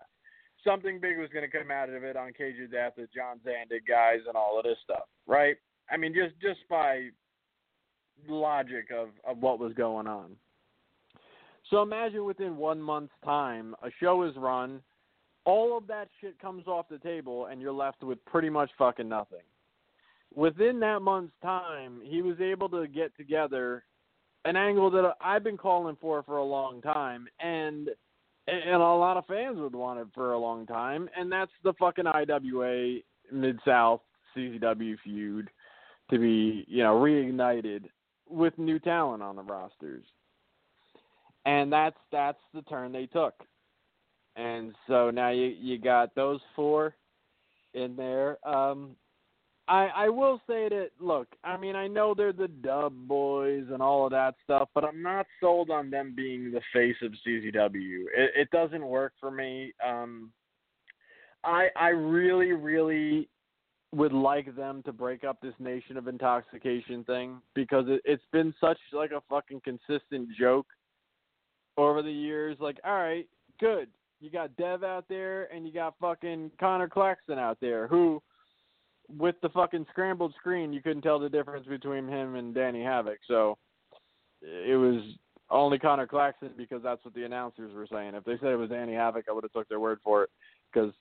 Something big was going to come out of it on Cage of Death with John Zandig guys and all of this stuff, right? I mean, just by logic of what was going on. So imagine within 1 month's time, a show is run, all of that shit comes off the table, and you're left with pretty much fucking nothing. Within that month's time, he was able to get together an angle that I've been calling for a long time, and a lot of fans would want it for a long time, and that's the fucking IWA Mid-South CZW feud to be, reignited with new talent on the rosters. And that's the turn they took. And so now you got those four in there. I will say that, look, I mean, I know they're the Dub Boys and all of that stuff, but I'm not sold on them being the face of CZW. It doesn't work for me. I really, really would like them to break up this Nation of Intoxication thing, because it's been such, like, a fucking consistent joke over the years. Like, all right, good. You got Dev out there, and you got fucking Connor Claxton out there, who, with the fucking scrambled screen, you couldn't tell the difference between him and Danny Havoc. So it was only Connor Claxton because that's what the announcers were saying. If they said it was Danny Havoc, I would have took their word for it, because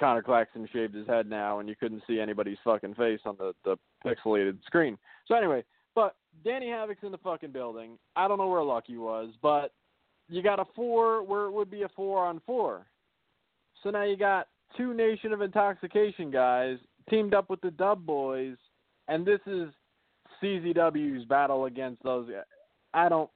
Connor Claxton shaved his head now, and you couldn't see anybody's fucking face on the pixelated screen. So anyway, but Danny Havoc's in the fucking building. I don't know where Lucky was, but you got a four where it would be a 4-on-4. So now you got two Nation of Intoxication guys teamed up with the Dub Boys, and this is CZW's battle against those guys. I don't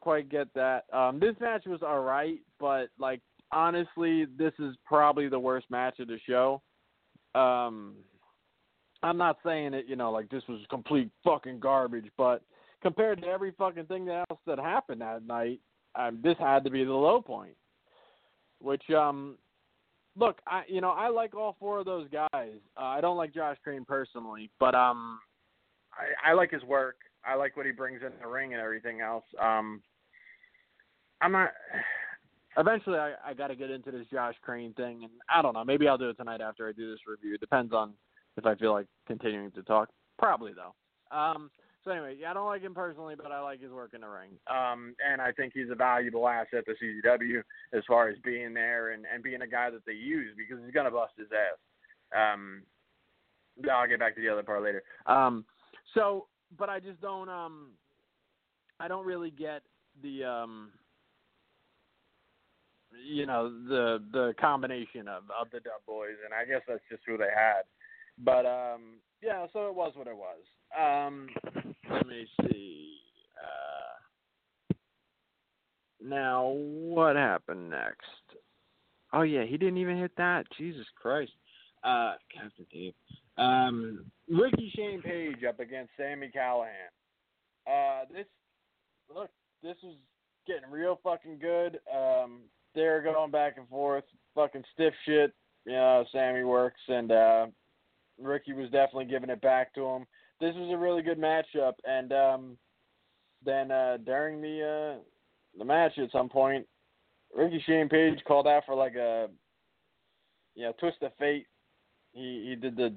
quite get that. This match was all right, but, like, honestly, this is probably the worst match of the show. I'm not saying it, like, this was complete fucking garbage, but compared to every fucking thing else that happened that night, this had to be the low point. Which, look, I like all four of those guys. I don't like Josh Crane personally, but I like his work. I like what he brings in the ring and everything else. I'm not. Eventually, I got to get into this Josh Crane thing, and I don't know. Maybe I'll do it tonight after I do this review. Depends on if I feel like continuing to talk. Probably though. So anyway, I don't like him personally, but I like his work in the ring. And I think he's a valuable asset to CZW as far as being there and being a guy that they use, because he's going to bust his ass. I'll get back to the other part later. But I just don't I don't really get the the combination of the Dub Boys, and I guess that's just who they had. But yeah, so it was what it was. Let me see. Now, what happened next? Oh, yeah, he didn't even hit that. Jesus Christ. Captain Dave. Ricky Shane Page up against Sami Callihan. This is getting real fucking good. They're going back and forth, fucking stiff shit. You know, Sami works, and Ricky was definitely giving it back to him. This was a really good matchup, and then during the match at some point, Ricky Shane Page called out for like a twist of fate. He did the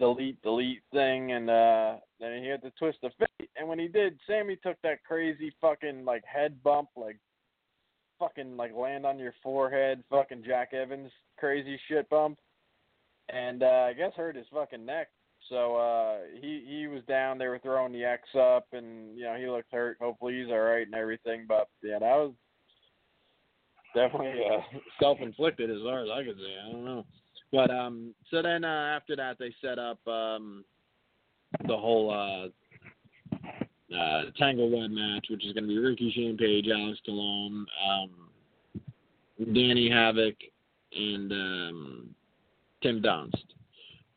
delete thing, and then he had the twist of fate. And when he did, Sami took that crazy fucking like head bump, like fucking like land on your forehead, fucking Jack Evans crazy shit bump, and I guess hurt his fucking neck. So he was down. They were throwing the X up, and he looked hurt. Hopefully he's all right and everything. But yeah, that was definitely self-inflicted as far as I could say. I don't know. But so then after that they set up the whole Tanglewood match, which is going to be Ricky Shane Page, Alex Delhomme, Danny Havoc, and Tim Donst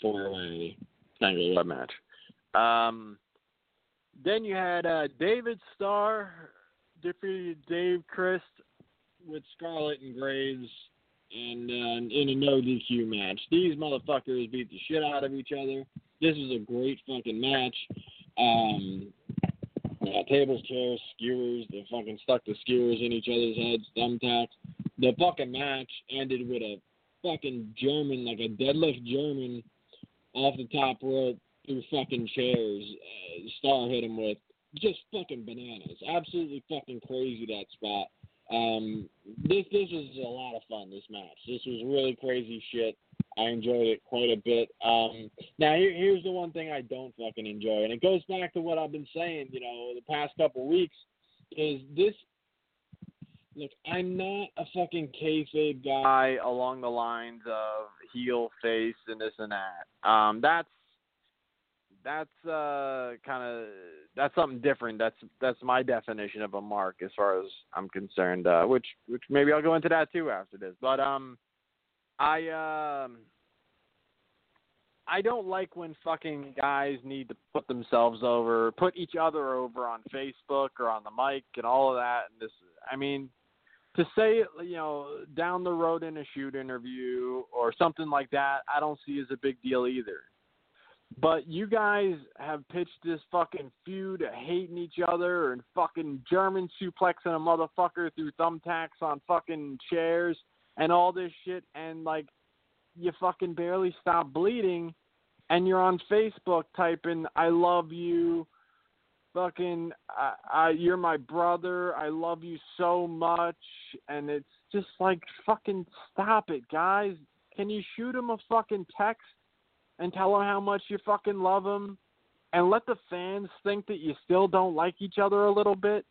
for a Tanglewood match. Then you had David Starr defeated Dave Crist with Scarlett and Graves. And in a no DQ match, these motherfuckers beat the shit out of each other. This was a great fucking match. Tables, chairs, skewers. They fucking stuck the skewers in each other's heads, thumbtacks. The fucking match ended with a fucking German, like a deadlift German, off the top rope through fucking chairs. Star hit him with just fucking bananas. Absolutely fucking crazy, that spot. This was a lot of fun, this match. This was really crazy shit. I enjoyed it quite a bit. Now, here's the one thing I don't fucking enjoy, and it goes back to what I've been saying, the past couple weeks, is this, look, I'm not a fucking kayfabe guy along the lines of heel, face, and this and that. That's something different. That's my definition of a mark as far as I'm concerned. Which maybe I'll go into that too after this. But I don't like when fucking guys need to put themselves over, put each other over on Facebook or on the mic and all of that. And this, I mean, to say it, down the road in a shoot interview or something like that, I don't see as a big deal either. But you guys have pitched this fucking feud of hating each other and fucking German suplexing a motherfucker through thumbtacks on fucking chairs and all this shit. And, like, you fucking barely stop bleeding and you're on Facebook typing, I love you, fucking, you're my brother, I love you so much. And it's just like, fucking stop it, guys. Can you shoot him a fucking text and tell them how much you fucking love them, and let the fans think that you still don't like each other a little bit?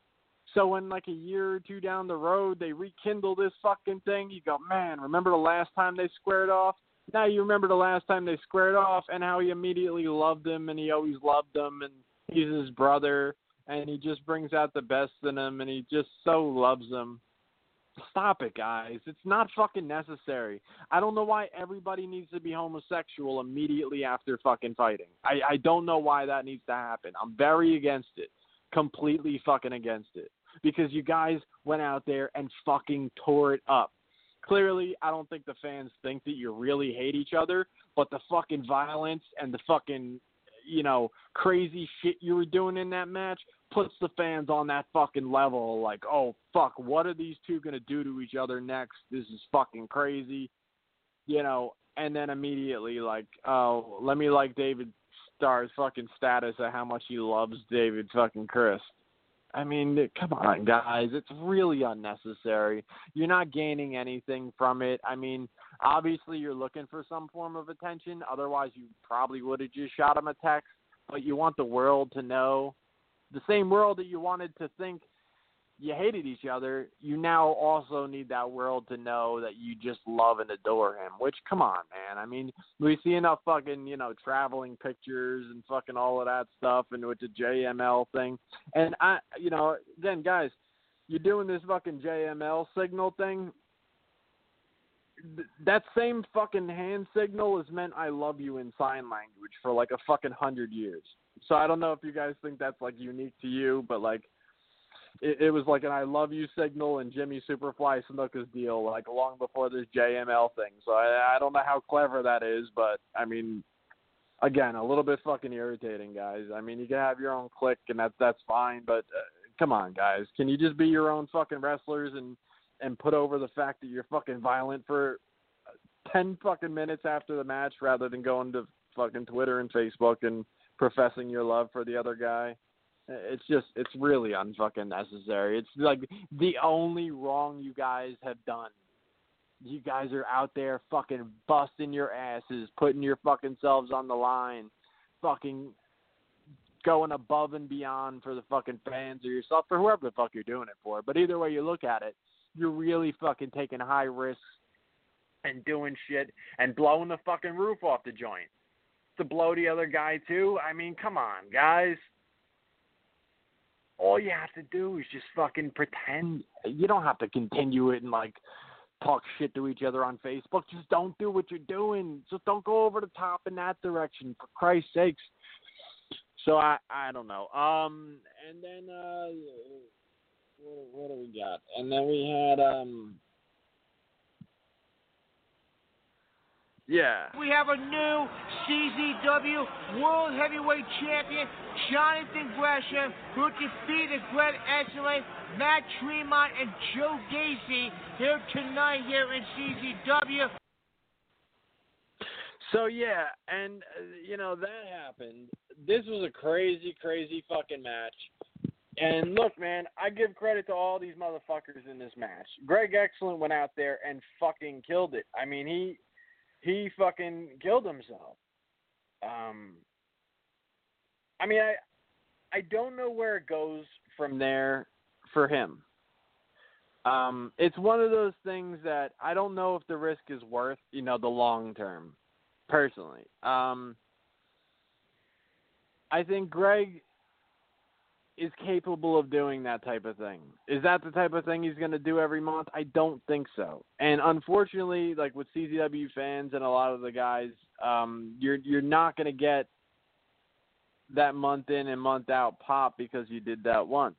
So when like a year or two down the road they rekindle this fucking thing, you go, man, remember the last time they squared off? Now you remember the last time they squared off and how he immediately loved them and he always loved them and he's his brother and he just brings out the best in him and he just so loves them. Stop it, guys. It's not fucking necessary. I don't know why everybody needs to be homosexual immediately after fucking fighting. I don't know why that needs to happen. I'm very against it. Completely fucking against it. Because you guys went out there and fucking tore it up. Clearly, I don't think the fans think that you really hate each other, but the fucking violence and the fucking, crazy shit you were doing in that match puts the fans on that fucking level, like, oh, fuck, what are these two going to do to each other next? This is fucking crazy, and then immediately, like, oh, let me like David Starr's fucking status of how much he loves David fucking Crist. I mean, come on, guys. It's really unnecessary. You're not gaining anything from it. I mean, obviously you're looking for some form of attention. Otherwise, you probably would have just shot him a text. But you want the world to know. The same world that you wanted to think you hated each other, you now also need that world to know that you just love and adore him, which, come on, man. I mean, we see enough fucking, traveling pictures and fucking all of that stuff and with the JML thing. And, again, guys, you're doing this fucking JML signal thing. that same fucking hand signal has meant I love you in sign language for like a fucking 100 years. So I don't know if you guys think that's like unique to you, but like it was like an I love you signal in Jimmy Superfly Snuka's deal like long before this JML thing. So I don't know how clever that is, but I mean, again, a little bit fucking irritating, guys. I mean, you can have your own clique and that's fine, but come on, guys. Can you just be your own fucking wrestlers and put over the fact that you're fucking violent for 10 fucking minutes after the match rather than going to fucking Twitter and Facebook and professing your love for the other guy? It's really unfucking necessary. It's like the only wrong you guys have done. You guys are out there fucking busting your asses, putting your fucking selves on the line, fucking going above and beyond for the fucking fans or yourself or whoever the fuck you're doing it for. But either way you look at it, you're really fucking taking high risks and doing shit and blowing the fucking roof off the joint to blow the other guy too. I mean, come on, guys. All you have to do is just fucking pretend. You don't have to continue it and like talk shit to each other on Facebook. Just don't do what you're doing. Just don't go over the top in that direction, for Christ's sakes. So I don't know. And then what do we got? And then we had yeah. We have a new CZW World Heavyweight Champion, Jonathan Gresham, who defeated Greg Excellent, Matt Tremont, and Joe Gacy here tonight here in CZW. So, yeah, and, you know, that happened. This was a crazy, crazy fucking match. And look, man, I give credit to all these motherfuckers in this match. Greg Excellent went out there and fucking killed it. I mean, he fucking killed himself. I mean, I don't know where it goes from there for him. It's one of those things that I don't know if the risk is worth, you know, the long term, personally. I think Greg is capable of doing that type of thing. Is that the type of thing he's going to do every month? I don't think so. And unfortunately, like with CZW fans and a lot of the guys, you're not going to get that month in and month out pop because you did that once.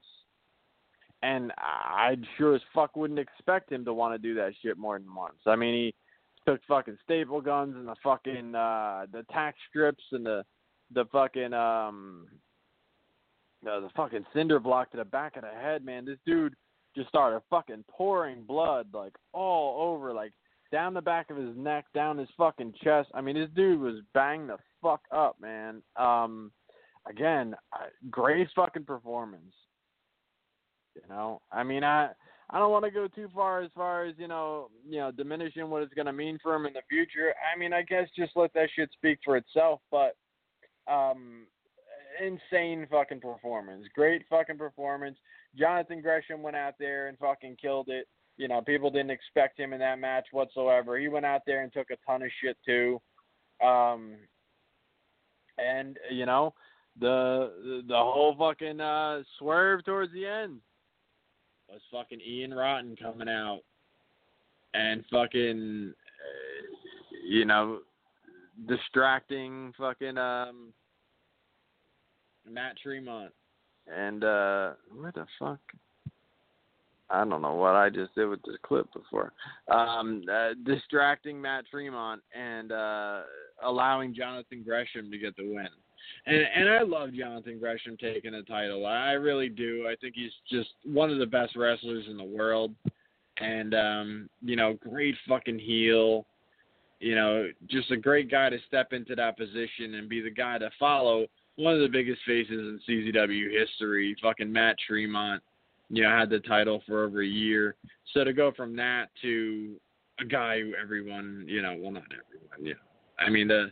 And I sure as fuck wouldn't expect him to want to do that shit more than once. I mean, he took fucking staple guns and the fucking the tack strips and the fucking the fucking cinder block to the back of the head, man. This dude just started fucking pouring blood, like, all over, like, down the back of his neck, down his fucking chest. I mean, this dude was banged the fuck up, man. Again, great fucking performance. You know? I mean, I don't want to go too far as, you know, diminishing what it's going to mean for him in the future. I mean, I guess just let that shit speak for itself, but, insane fucking performance. Great fucking performance. Jonathan Gresham went out there and fucking killed it. You know, people didn't expect him in that match whatsoever. He went out there and took a ton of shit too. And, you know, the whole fucking swerve towards the end was fucking Ian Rotten coming out and fucking, you know, distracting fucking Matt Tremont. And, where the fuck? I don't know what I just did with this clip before. Distracting Matt Tremont and allowing Jonathan Gresham to get the win. And I love Jonathan Gresham taking the title. I really do. I think he's just one of the best wrestlers in the world. And, you know, great fucking heel. You know, just a great guy to step into that position and be the guy to follow one of the biggest faces in CZW history. Fucking Matt Tremont, you know, had the title for over a year. So to go from that to a guy who everyone, you know, well, not everyone, you know. I mean, the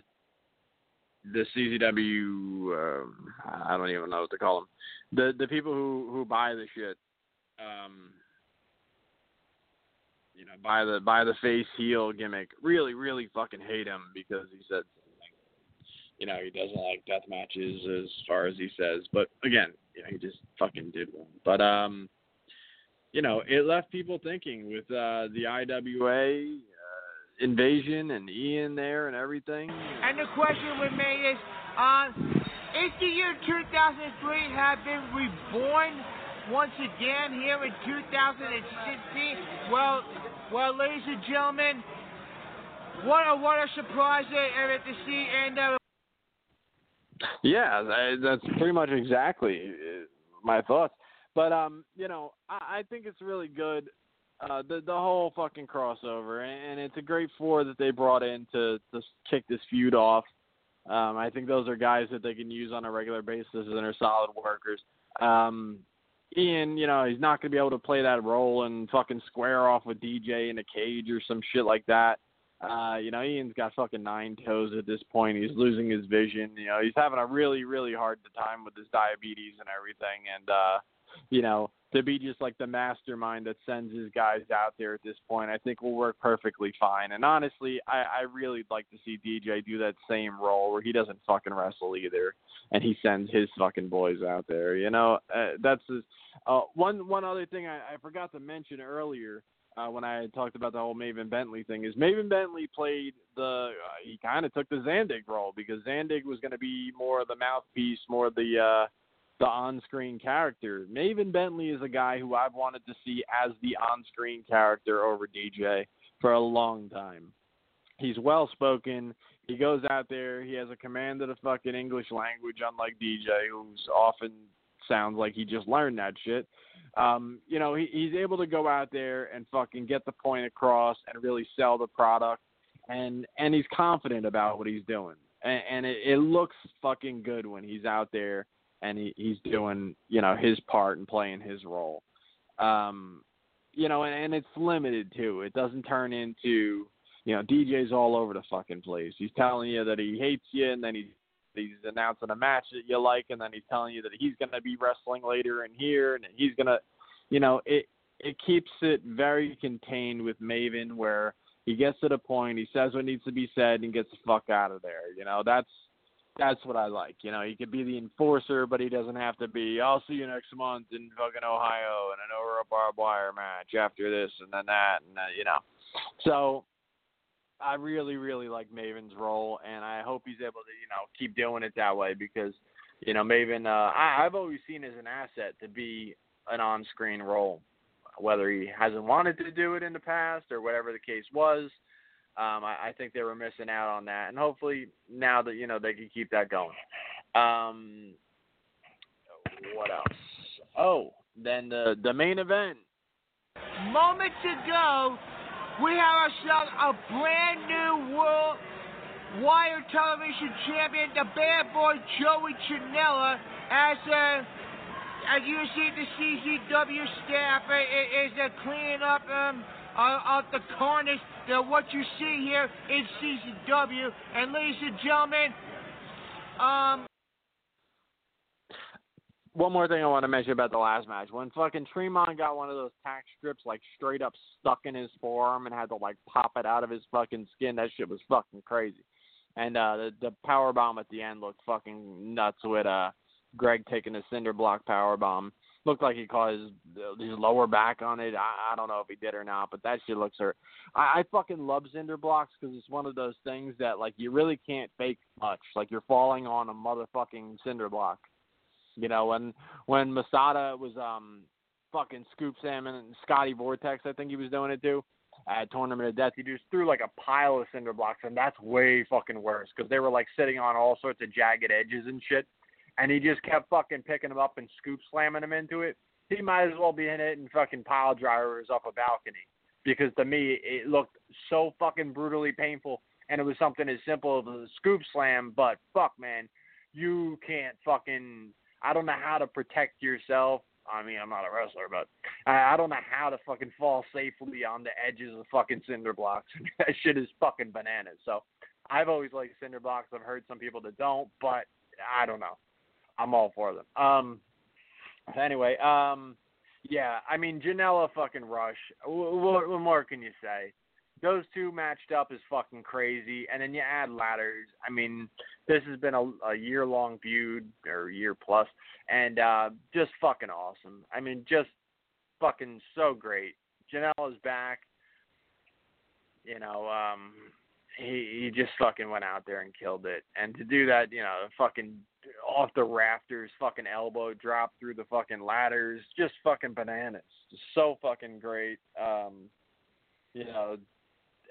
CZW, I don't even know what to call them. The people who buy the shit, you know, buy the face heel gimmick, really, really fucking hate him because he said, you know, he doesn't like death matches as far as he says. But, again, you know, he just fucking did one. But, you know, it left people thinking with the IWA Invasion and Ian there and everything. And the question we made is the year 2003 have been reborn once again here in 2016? Well, ladies and gentlemen, what a surprise to see. And that's pretty much exactly my thoughts. But I think it's really good. The whole fucking crossover, and it's a great four that they brought in to kick this feud off. I think those are guys that they can use on a regular basis and are solid workers. Ian, he's not going to be able to play that role and fucking square off with DJ in a cage or some shit like that. Ian's got fucking nine toes at this point. He's losing his vision. He's having a really, really hard time with his diabetes and everything, and to be just like the mastermind that sends his guys out there at this point, I think will work perfectly fine. And honestly, I really'd like to see DJ do that same role where he doesn't fucking wrestle either, and he sends his fucking boys out there. That's just, one other thing I forgot to mention earlier when I had talked about the whole Maven Bentley thing is Maven Bentley played he kind of took the Zandig role because Zandig was going to be more of the mouthpiece, more of the on-screen character. Maven Bentley is a guy who I've wanted to see as the on-screen character over DJ for a long time. He's well-spoken. He goes out there. He has a command of the fucking English language, unlike DJ, who's often sounds like he just learned that shit. He's able to go out there and fucking get the point across and really sell the product, and he's confident about what he's doing. And it looks fucking good when he's out there and he's doing, his part and playing his role. And it's limited, too. It doesn't turn into, DJ's all over the fucking place. He's telling you that he hates you, and then he's announcing a match that you like, and then he's telling you that he's going to be wrestling later in here, and he's going to, it keeps it very contained with Maven, where he gets to the point, he says what needs to be said, and gets the fuck out of there. That's what I like. He could be the enforcer, but he doesn't have to be, I'll see you next month in fucking Ohio in an over a barbed wire match after this and then that, and So I really, really like Maven's role, and I hope he's able to, keep doing it that way because, Maven, I've always seen as an asset to be an on-screen role, whether he hasn't wanted to do it in the past or whatever the case was. I think they were missing out on that, and hopefully now that they can keep that going. What else? Oh, then the main event. Moments ago, we have ourselves a brand new World Wire Television Champion, the Bad Boy Joey Janela, as you see the CZW staff is cleaning up of the carnage. What you see here is CZW, and ladies and gentlemen, one more thing I want to mention about the last match. When fucking Tremont got one of those tack strips, straight up stuck in his forearm and had to, pop it out of his fucking skin, that shit was fucking crazy. And the powerbomb at the end looked fucking nuts with Greg taking a cinder block powerbomb. Looked like he caught his lower back on it. I don't know if he did or not, but that shit looks hurt. I fucking love cinder blocks because it's one of those things that, you really can't fake much. You're falling on a motherfucking cinder block. When Masada was fucking Scoop Sam and Scotty Vortex, I think he was doing it too, at Tournament of Death, he just threw, a pile of cinder blocks, and that's way fucking worse because they were, sitting on all sorts of jagged edges and shit. And he just kept fucking picking them up and scoop slamming them into it. He might as well be in it and fucking pile drivers off a balcony. Because to me, it looked so fucking brutally painful. And it was something as simple as a scoop slam. But fuck, man, you can't fucking... I don't know how to protect yourself. I mean, I'm not a wrestler, but I don't know how to fucking fall safely on the edges of fucking cinder blocks. That shit is fucking bananas. So I've always liked cinder blocks. I've heard some people that don't, but I don't know. I'm all for them. Janela fucking Rush. What more can you say? Those two matched up is fucking crazy. And then you add ladders. I mean, this has been a year-long feud, or year plus, and just fucking awesome. I mean, just fucking so great. Janela's back. you know, he just fucking went out there and killed it. And to do that, you know, fucking off the rafters, fucking elbow drop through the fucking ladders, just fucking bananas. Just so fucking great. You know,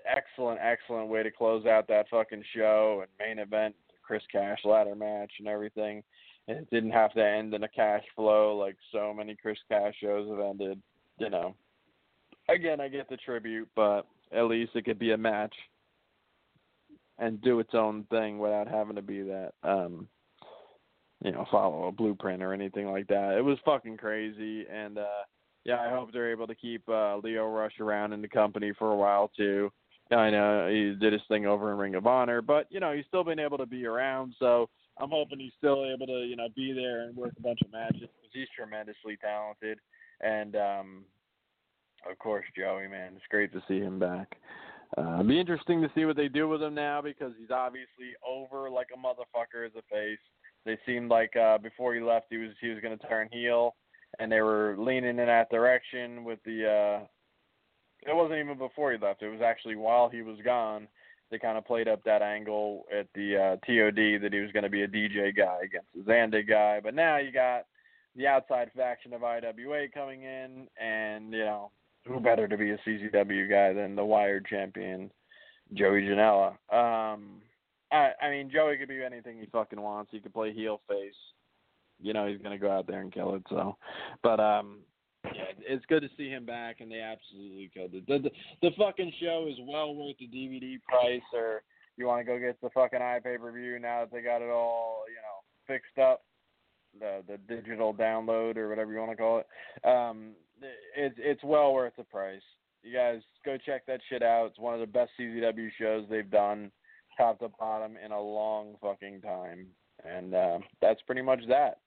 excellent way to close out that fucking show and main event, Chris Cash ladder match and everything. And it didn't have to end in a cash flow like so many Chris Cash shows have ended, you know. Again, I get the tribute, but at least it could be a match and do its own thing without having to be that, you know, follow a blueprint or anything like that. It was fucking crazy, and yeah, I hope they're able to keep Leo Rush around in the company for a while too. I know he did his thing over in Ring of Honor, but you know, he's still been able to be around, so I'm hoping he's still able to, you know, be there and work a bunch of matches because he's tremendously talented. And of course, Joey, man, it's great to see him back. It'll be interesting to see what they do with him now because he's obviously over like a motherfucker as a face. They seemed like before he left, he was going to turn heel, and they were leaning in that direction with the. It wasn't even before he left. It was actually while he was gone. They kind of played up that angle at the TOD that he was going to be a DJ guy against the Zandig guy. But now you got the outside faction of IWA coming in, and, you know, who better to be a CZW guy than the Wired champion, Joey Janela. I mean, Joey could be anything he fucking wants. He could play heel face. You know, he's going to go out there and kill it. So, but, yeah, it's good to see him back, and they absolutely killed it. The fucking show is well worth the DVD price, or you want to go get the fucking iPay-per-view now that they got it all, you know, fixed up, the digital download or whatever you want to call it. It's well worth the price. You guys go check that shit out. It's one of the best CZW shows they've done, top to bottom, in a long fucking time. And that's pretty much that.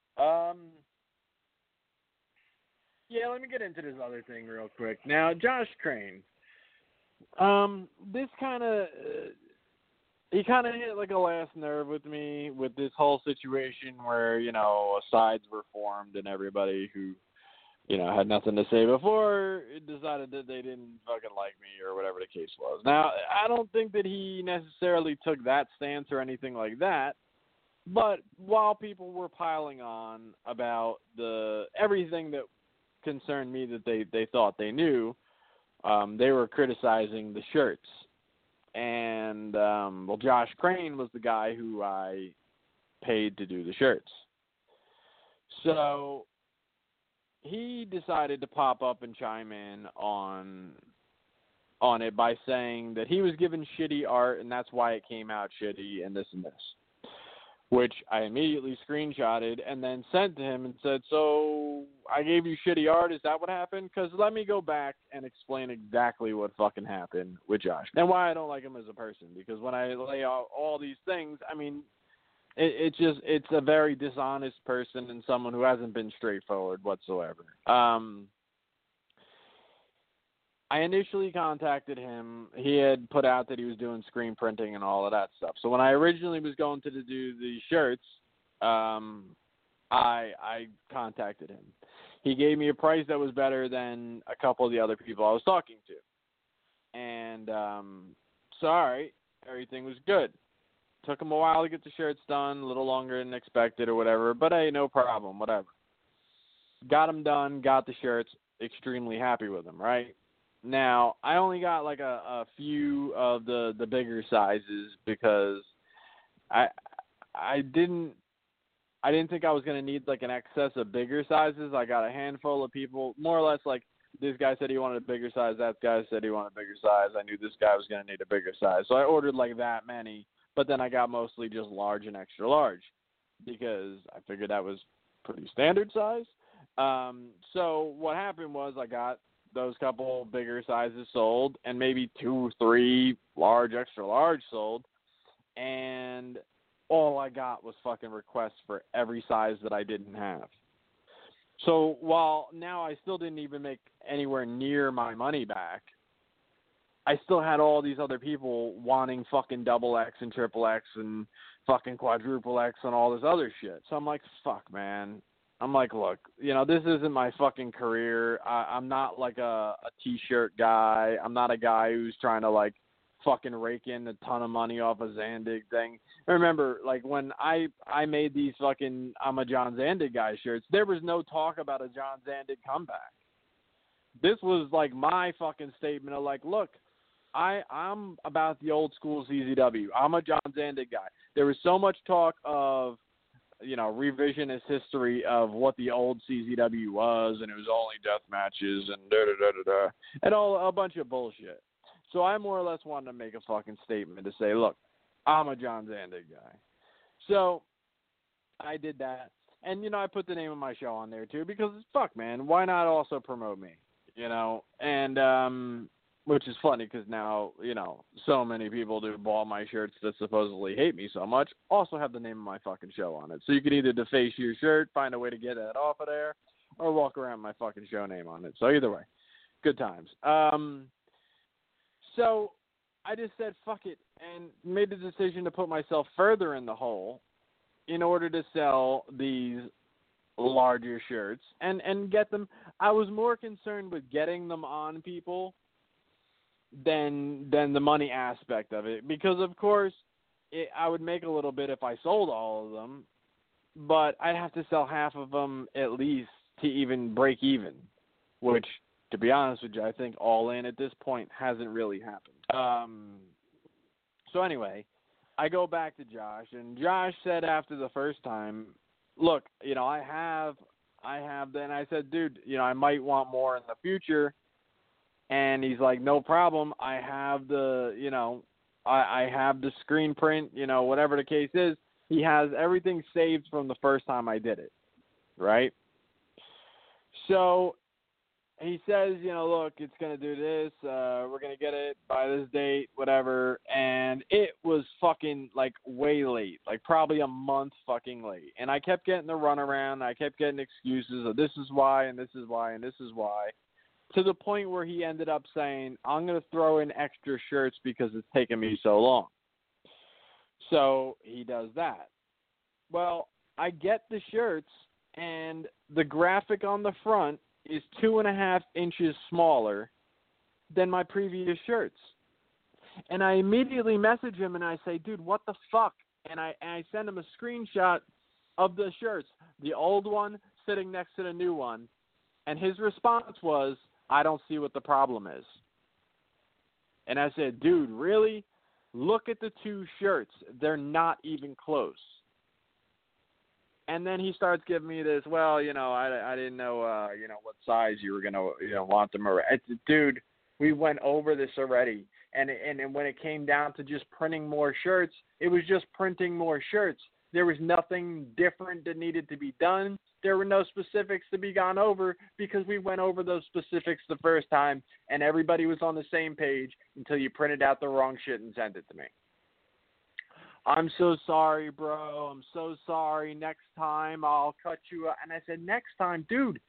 Yeah, let me get into this other thing real quick. Now, Josh Crane, this kind of, he kind of hit like a last nerve with me with this whole situation where, you know, sides were formed and everybody who, you know, had nothing to say before decided that they didn't fucking like me or whatever the case was. Now, I don't think that he necessarily took that stance or anything like that. But while people were piling on about the everything that concerned me that they thought they knew, they were criticizing the shirts. And well, Josh Crane was the guy who I paid to do the shirts, so he decided to pop up and chime in on it by saying that he was given shitty art and that's why it came out shitty and this, which I immediately screenshotted and then sent to him and said, so I gave you shitty art. Is that what happened? Because let me go back and explain exactly what fucking happened with Josh and why I don't like him as a person. Because when I lay out all these things, I mean, it's a very dishonest person and someone who hasn't been straightforward whatsoever. I initially contacted him. He had put out that he was doing screen printing and all of that stuff. So when I originally was going to do the shirts, I contacted him. He gave me a price that was better than a couple of the other people I was talking to. And sorry, everything was good. Took him a while to get the shirts done, a little longer than expected or whatever. But hey, no problem, whatever. Got them done, got the shirts, extremely happy with them, right? Now, I only got like a few of the bigger sizes because I didn't think I was going to need like an excess of bigger sizes. I got a handful of people, more or less like this guy said he wanted a bigger size, that guy said he wanted a bigger size. I knew this guy was going to need a bigger size. So I ordered like that many, but then I got mostly just large and extra large because I figured that was pretty standard size. So what happened was I got those couple bigger sizes sold and maybe 2 or 3 large, extra large sold. And all I got was fucking requests for every size that I didn't have. So while now I still didn't even make anywhere near my money back, I still had all these other people wanting fucking XXL and XXX and fucking XXX and all this other shit. So I'm like, fuck, man. I'm like, look, you know, this isn't my fucking career. I'm not like a t-shirt guy. I'm not a guy who's trying to like fucking raking a ton of money off a Zandig thing. I remember, like, when I made these fucking I'm a John Zandig guy shirts, there was no talk about a John Zandig comeback. This was, like, my fucking statement of, like, look, I'm about the old school CZW. I'm a John Zandig guy. There was so much talk of, you know, revisionist history of what the old CZW was, and it was only death matches and da-da-da-da-da, and all a bunch of bullshit. So I more or less wanted to make a fucking statement to say, look, I'm a John Zandig guy. So I did that. And, you know, I put the name of my show on there, too, because fuck, man, why not also promote me? You know, and which is funny because now, you know, so many people do ball my shirts that supposedly hate me so much also have the name of my fucking show on it. So you can either deface your shirt, find a way to get that off of there, or walk around my fucking show name on it. So either way, good times. So I just said, fuck it, and made the decision to put myself further in the hole in order to sell these larger shirts and get them. I was more concerned with getting them on people than the money aspect of it, because, of course, I would make a little bit if I sold all of them, but I'd have to sell half of them at least to even break even, which, to be honest with you, I think all in at this point hasn't really happened. So anyway, I go back to Josh, and Josh said after the first time, look, you know, I have, then I said, dude, you know, I might want more in the future. And he's like, no problem. I have the, you know, I have the screen print, you know, whatever the case is. He has everything saved from the first time I did it. Right. So he says, you know, look, it's going to do this. We're going to get it by this date, whatever. And it was fucking, like, way late, like probably a month fucking late. And I kept getting the runaround. I kept getting excuses of this is why, and this is why, and this is why, to the point where he ended up saying, I'm going to throw in extra shirts because it's taken me so long. So he does that. Well, I get the shirts, and the graphic on the front is 2.5 inches smaller than my previous shirts. And I immediately message him, and I say, dude, what the fuck? And I send him a screenshot of the shirts, the old one sitting next to the new one. And his response was, I don't see what the problem is. And I said, dude, really? Look at the two shirts. They're not even close. And then he starts giving me this, well, you know, I didn't know, you know, what size you were going to, you know, want them. Dude, we went over this already. And when it came down to just printing more shirts, it was just printing more shirts. There was nothing different that needed to be done. There were no specifics to be gone over because we went over those specifics the first time, and everybody was on the same page until you printed out the wrong shit and sent it to me. I'm so sorry, bro. I'm so sorry. Next time I'll cut you out. And I said, next time, dude,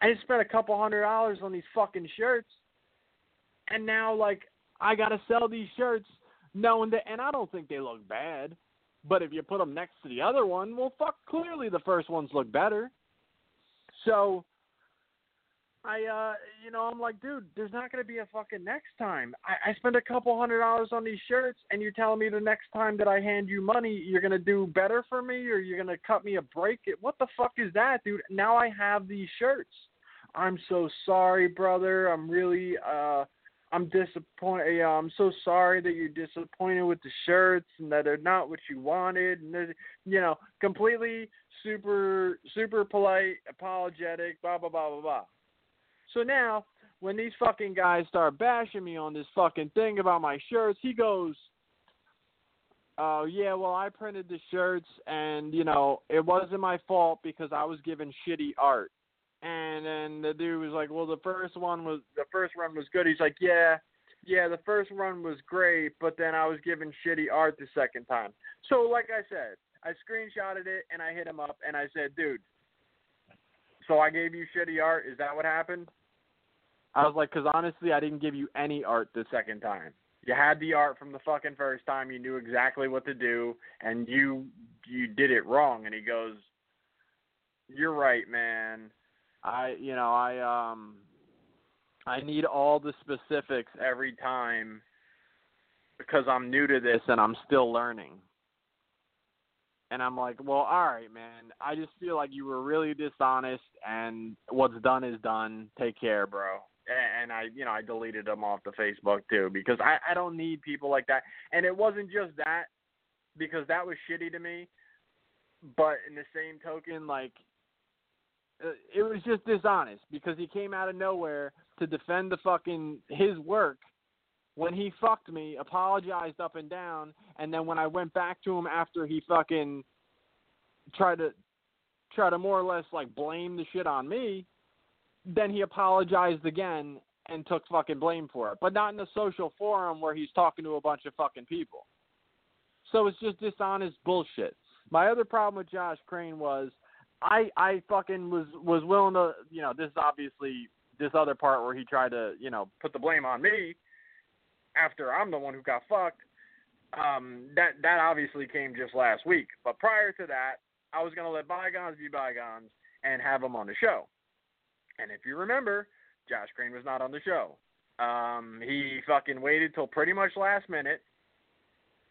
I just spent $200 on these fucking shirts. And now, like, I got to sell these shirts knowing that, and I don't think they look bad. But if you put them next to the other one, well, fuck, clearly the first ones look better. So I you know, I'm like, dude, there's not going to be a fucking next time. I spent $200 on these shirts, and you're telling me the next time that I hand you money, you're going to do better for me, or you're going to cut me a break? What the fuck is that, dude? Now I have these shirts. I'm so sorry, brother. I'm really, I'm disappointed. You know, I'm so sorry that you're disappointed with the shirts and that they're not what you wanted. And they're, you know, completely super polite, apologetic, blah, blah, blah, blah, blah. So now, when these fucking guys start bashing me on this fucking thing about my shirts, he goes, oh, yeah, well, I printed the shirts, and, you know, it wasn't my fault because I was given shitty art. And then the dude was like, well, the first run was good. He's like, yeah, the first run was great, but then I was given shitty art the second time. So like I said, I screenshotted it, and I hit him up, and I said, dude, so I gave you shitty art? Is that what happened? I was like, because honestly, I didn't give you any art the second time. You had the art from the fucking first time. You knew exactly what to do, and you did it wrong. And he goes, you're right, man. I need all the specifics every time because I'm new to this and I'm still learning. And I'm like, well, all right, man. I just feel like you were really dishonest, and what's done is done. Take care, bro. And I deleted them off the Facebook too, because I don't need people like that. And it wasn't just that, because that was shitty to me. But in the same token, like, it was just dishonest, because he came out of nowhere to defend the fucking his work when he fucked me, apologized up and down, and then when I went back to him after he fucking tried to more or less like blame the shit on me, then he apologized again and took fucking blame for it, but not in a social forum where he's talking to a bunch of fucking people. So it's just dishonest bullshit. My other problem with Josh Crane was I fucking was willing to, you know, this is obviously this other part where he tried to, you know, put the blame on me after I'm the one who got fucked. That obviously came just last week. But prior to that, I was going to let bygones be bygones and have him on the show. And if you remember, Josh Crane was not on the show. He fucking waited till pretty much last minute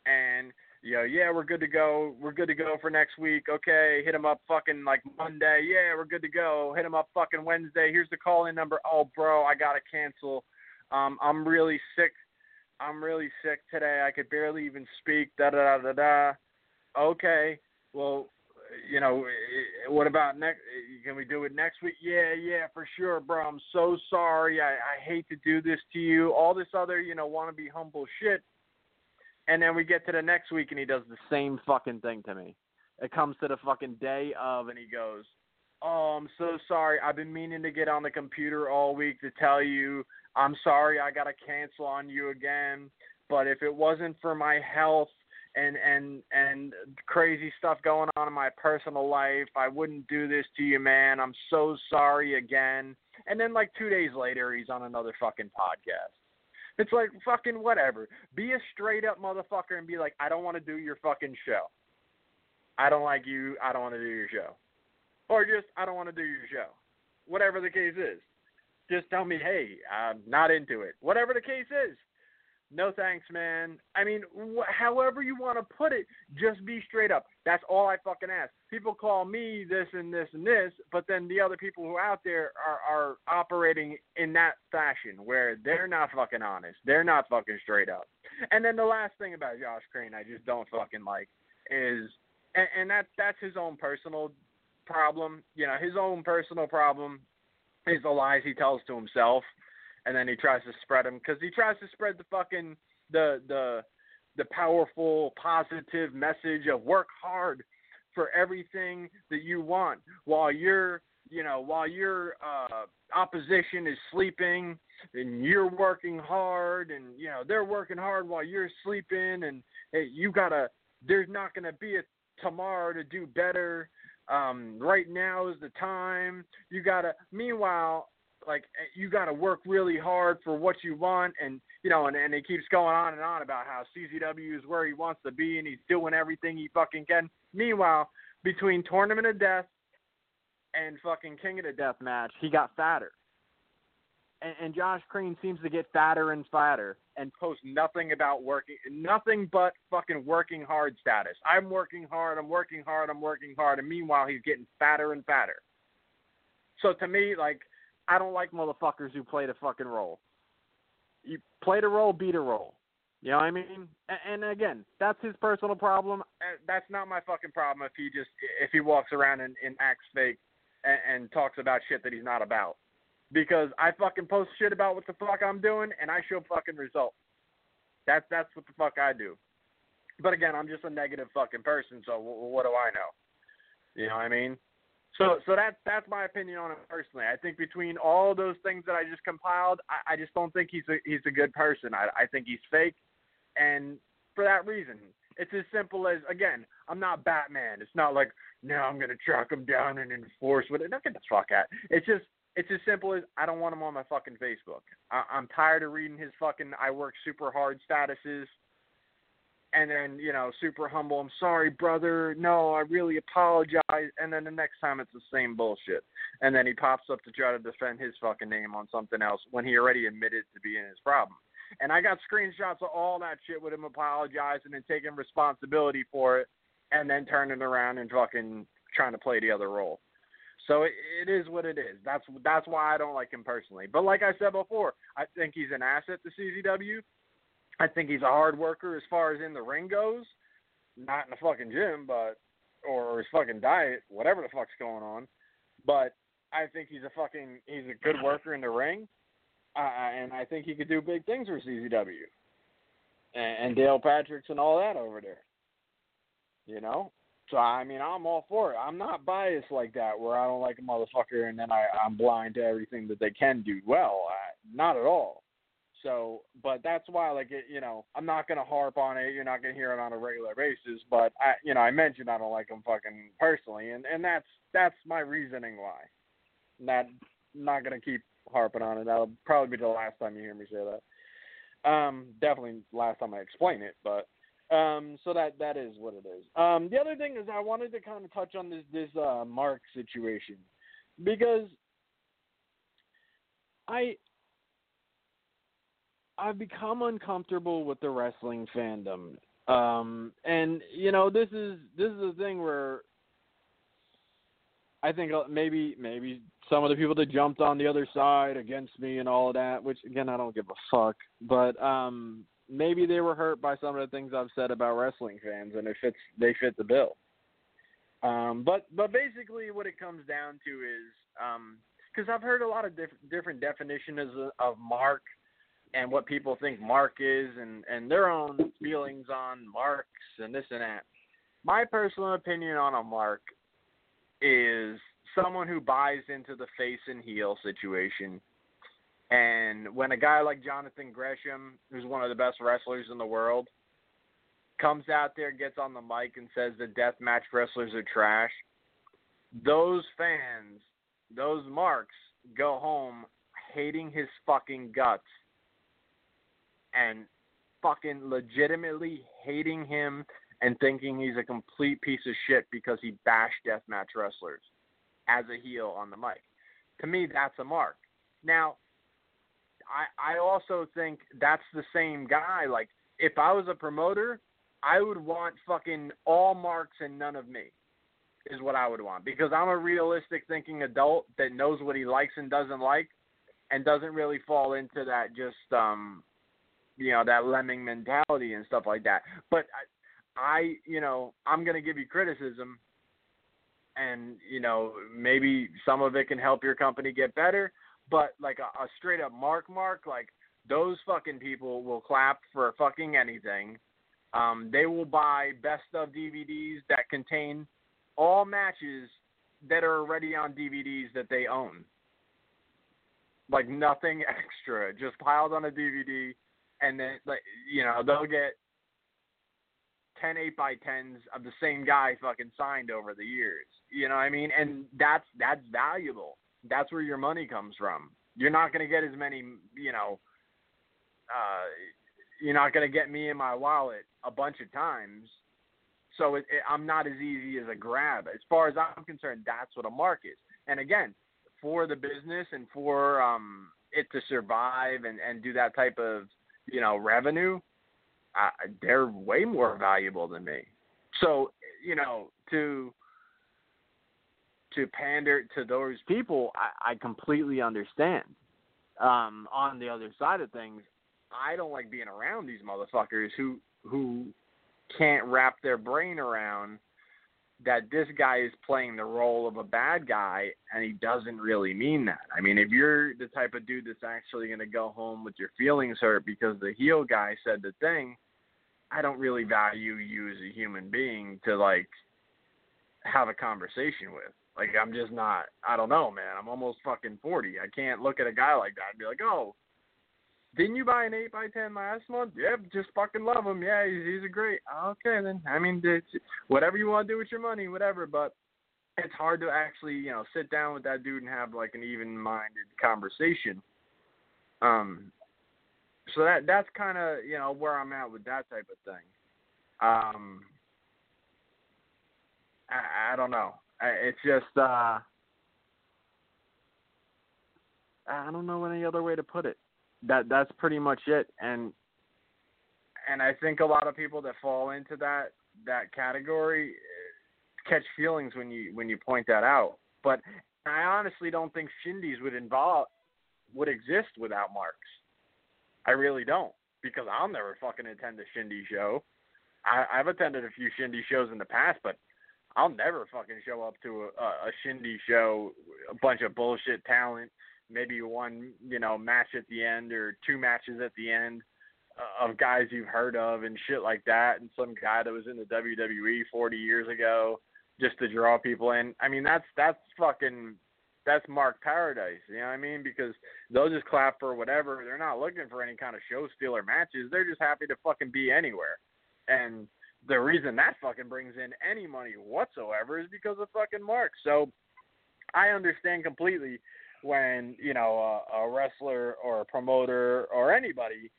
and, you know, yeah, we're good to go. We're good to go for next week. Okay, hit him up fucking like Monday. Yeah, we're good to go. Hit him up fucking Wednesday. Here's the call-in number. Oh, bro, I got to cancel. I'm really sick. I'm really sick today. I could barely even speak. Da-da-da-da-da. Okay, well, you know, what about next? Can we do it next week? Yeah, for sure, bro. I'm so sorry. I hate to do this to you. All this other, you know, want to be humble shit. And then we get to the next week, and he does the same fucking thing to me. It comes to the fucking day of, and he goes, oh, I'm so sorry. I've been meaning to get on the computer all week to tell you. I'm sorry I got to cancel on you again. But if it wasn't for my health and crazy stuff going on in my personal life, I wouldn't do this to you, man. I'm so sorry again. And then, like, 2 days later, he's on another fucking podcast. It's like, fucking whatever. Be a straight-up motherfucker and be like, I don't want to do your fucking show. I don't like you. I don't want to do your show. Or just, I don't want to do your show. Whatever the case is. Just tell me, hey, I'm not into it. Whatever the case is. No thanks, man. I mean, however you want to put it, just be straight up. That's all I fucking ask. People call me this and this and this, but then the other people who are out there are operating in that fashion where they're not fucking honest. They're not fucking straight up. And then the last thing about Josh Crane I just don't fucking like is, and that's his own personal problem. You know, his own personal problem is the lies he tells to himself. And then he tries to spread them because he tries to spread the fucking the powerful positive message of work hard for everything that you want while your opposition is sleeping and you're working hard and you know they're working hard while you're sleeping and hey, there's not gonna be a tomorrow to do better. Right now is the time. Meanwhile. Like, you got to work really hard for what you want. And, you know, and he keeps going on and on about how CZW is where he wants to be and he's doing everything he fucking can. Meanwhile, between Tournament of Death and fucking King of the Death match, he got fatter. And Josh Crane seems to get fatter and fatter and post nothing about working, nothing but fucking working hard status. I'm working hard, I'm working hard, I'm working hard. And meanwhile, he's getting fatter and fatter. So to me, like, I don't like motherfuckers who play the fucking role. You play the role, be the role. You know what I mean? And again, that's his personal problem. That's not my fucking problem if he walks around and acts fake and talks about shit that he's not about. Because I fucking post shit about what the fuck I'm doing and I show fucking results. That's what the fuck I do. But again, I'm just a negative fucking person, so what do I know? You know what I mean? So that's my opinion on him personally. I think between all those things that I just compiled, I just don't think he's a good person. I think he's fake, and for that reason, it's as simple as, again, I'm not Batman. It's not like, no, I'm gonna track him down and enforce what it. Don't get the fuck out. It's as simple as I don't want him on my fucking Facebook. I'm tired of reading his fucking I work super hard statuses. And then, you know, super humble, I'm sorry, brother, no, I really apologize. And then the next time it's the same bullshit. And then he pops up to try to defend his fucking name on something else when he already admitted to being his problem. And I got screenshots of all that shit with him apologizing and taking responsibility for it and then turning around and fucking trying to play the other role. So it is what it is. That's why I don't like him personally. But like I said before, I think he's an asset to CZW. I think he's a hard worker as far as in the ring goes. Not in the fucking gym, but or his fucking diet, whatever the fuck's going on. But I think he's a good worker in the ring. And I think he could do big things for CZW and Dale Patricks and all that over there, you know? So, I mean, I'm all for it. I'm not biased like that where I don't like a motherfucker and then I'm blind to everything that they can do well. Not at all. So, but that's why, like, you know, I'm not going to harp on it. You're not going to hear it on a regular basis. But, I mentioned I don't like him fucking personally. And that's my reasoning why. I'm not going to keep harping on it. That'll probably be the last time you hear me say that. Definitely last time I explain it, but so that is what it is. The other thing is I wanted to kind of touch on this Mark situation because I've become uncomfortable with the wrestling fandom. And you know, this is the thing where I think maybe some of the people that jumped on the other side against me and all of that, which, again, I don't give a fuck. But maybe they were hurt by some of the things I've said about wrestling fans, and they fit the bill. But basically what it comes down to is because I've heard a lot of different definitions of Mark and what people think Mark is and their own feelings on Marks and this and that. My personal opinion on a Mark is someone who buys into the face and heel situation. And when a guy like Jonathan Gresham, who's one of the best wrestlers in the world, comes out there, gets on the mic and says the deathmatch wrestlers are trash, those fans, those Marks, go home hating his fucking guts and fucking legitimately hating him and thinking he's a complete piece of shit because he bashed deathmatch wrestlers as a heel on the mic. To me, that's a Mark. Now, I also think that's the same guy. Like, if I was a promoter, I would want fucking all Marks and none of me is what I would want. Because I'm a realistic thinking adult that knows what he likes and doesn't like and doesn't really fall into that just, you know, that lemming mentality and stuff like that. But I you know, I'm going to give you criticism and, you know, maybe some of it can help your company get better, but like a straight up mark, like those fucking people will clap for fucking anything. They will buy best of DVDs that contain all matches that are already on DVDs that they own. Like nothing extra, just piled on a DVD. And then, like, you know, they'll get 10 8x10s of the same guy fucking signed over the years. You know what I mean? And that's valuable. That's where your money comes from. You're not going to get as many, you know, you're not going to get me in my wallet a bunch of times. So I'm not as easy as a grab. As far as I'm concerned, that's what a mark is. And again, for the business and for it to survive and do that type of, you know, revenue, they're way more valuable than me. So, you know, to pander to those people, I completely understand. On the other side of things, I don't like being around these motherfuckers who can't wrap their brain around that this guy is playing the role of a bad guy, and he doesn't really mean that. I mean, if you're the type of dude that's actually going to go home with your feelings hurt because the heel guy said the thing, I don't really value you as a human being to, like, have a conversation with. Like, I'm just not, I don't know, man. I'm almost fucking 40. I can't look at a guy like that and be like, oh, didn't you buy an 8x10 last month? Yep, just fucking love him. Yeah, he's a great. Okay, then. I mean, whatever you want to do with your money, whatever. But it's hard to actually, you know, sit down with that dude and have, like, an even-minded conversation. So that's kind of, you know, where I'm at with that type of thing. I don't know. It's just, I don't know any other way to put it. that's pretty much it. And I think a lot of people that fall into that category catch feelings when you point that out. But I honestly don't think Shindies would exist without Marks. I really don't, because I'll never fucking attend a Shindy show. I've attended a few Shindy shows in the past, but I'll never fucking show up to a Shindy show, a bunch of bullshit talent, maybe one, match at the end or two matches at the end of guys you've heard of and shit like that, and some guy that was in the WWE 40 years ago just to draw people in. I mean, that's Mark Paradise, you know what I mean? Because they'll just clap for whatever. They're not looking for any kind of show stealer matches. They're just happy to fucking be anywhere. And the reason that fucking brings in any money whatsoever is because of fucking Mark. So I understand completely when, a wrestler or a promoter or anybody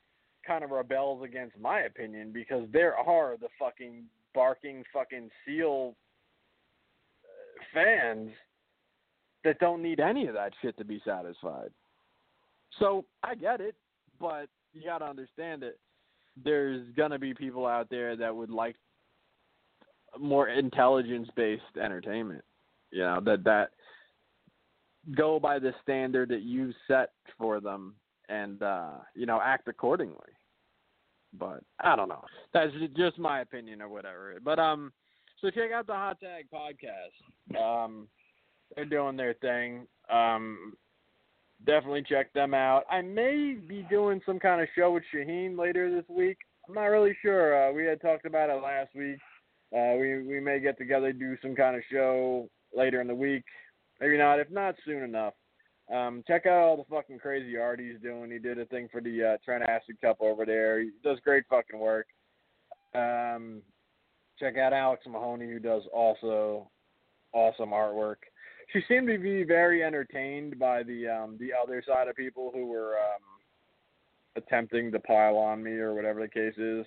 kind of rebels against my opinion, because there are the fucking barking fucking seal fans that don't need any of that shit to be satisfied. So I get it, but you got to understand that there's going to be people out there that would like more intelligence-based entertainment, that go by the standard that you set for them and, act accordingly. But I don't know. That's just my opinion or whatever. But, so check out the Hot Tag Podcast. They're doing their thing. Definitely check them out. I may be doing some kind of show with Shaheen later this week. I'm not really sure. We had talked about it last week. We may get together, do some kind of show later in the week. Maybe not, if not soon enough. Check out all the fucking crazy art he's doing. He did a thing for the Trent Acid Cup over there. He does great fucking work. Check out Alex Mahoney, who does also awesome artwork. She seemed to be very entertained by the other side of people who were attempting to pile on me or whatever the case is.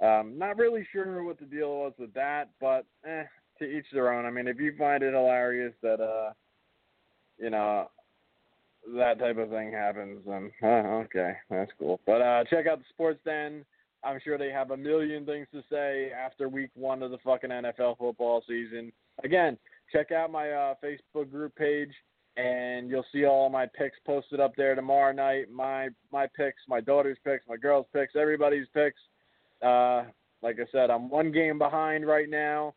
Not really sure what the deal was with that, but to each their own. I mean, if you find it hilarious that that type of thing happens, then okay, that's cool. But check out the Sports Den. I'm sure they have a million things to say after week one of the fucking NFL football season. Again, check out my Facebook group page, and you'll see all my picks posted up there tomorrow night. My picks, my daughter's picks, my girl's picks, everybody's picks. Like I said, I'm one game behind right now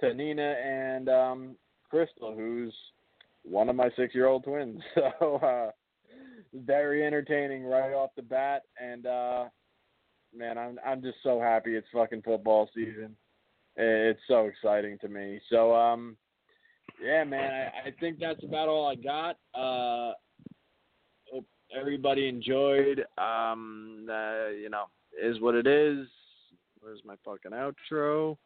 to Nina and Crystal, who's one of my 6-year-old twins. So very entertaining right off the bat. And, man, I'm just so happy it's fucking football season. It's so exciting to me. So, yeah, man, I think that's about all I got. Hope everybody enjoyed. Is what it is. Where's my fucking outro?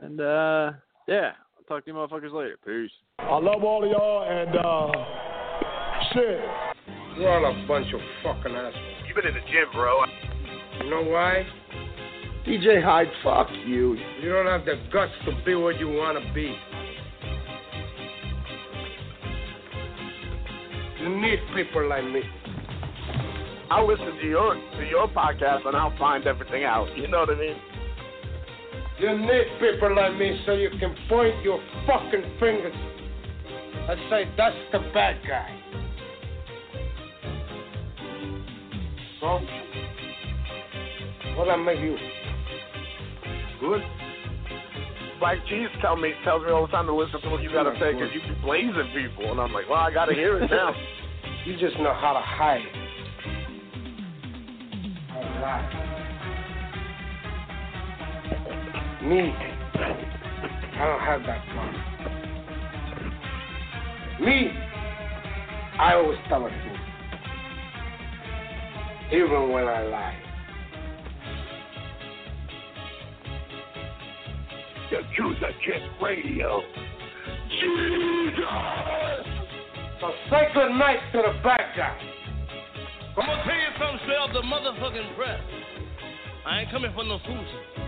And, yeah, I'll talk to you motherfuckers later. Peace. I love all of y'all, and, shit. You're all a bunch of fucking assholes. You've been in the gym, bro. You know why? DJ Hyde, fuck you. You don't have the guts to be what you want to be. You need people like me. I'll listen to your podcast, and I'll find everything out. You know what I mean? You need people like me so you can point your fucking fingers and say, that's the bad guy. So, what I make you? Good. Like Cheese tells me all the time to listen to what you gotta say, because you be blazing people, and I'm like, well, I gotta hear it now. You just know how to hide it. How to lie. Me, I don't have that problem. Me, I always tell the truth, even when I lie. Yakuza Kick Radio. Jesus! So say good night to the bad guy. I'm gonna tell you something straight off the motherfucking press. I ain't coming for no fools.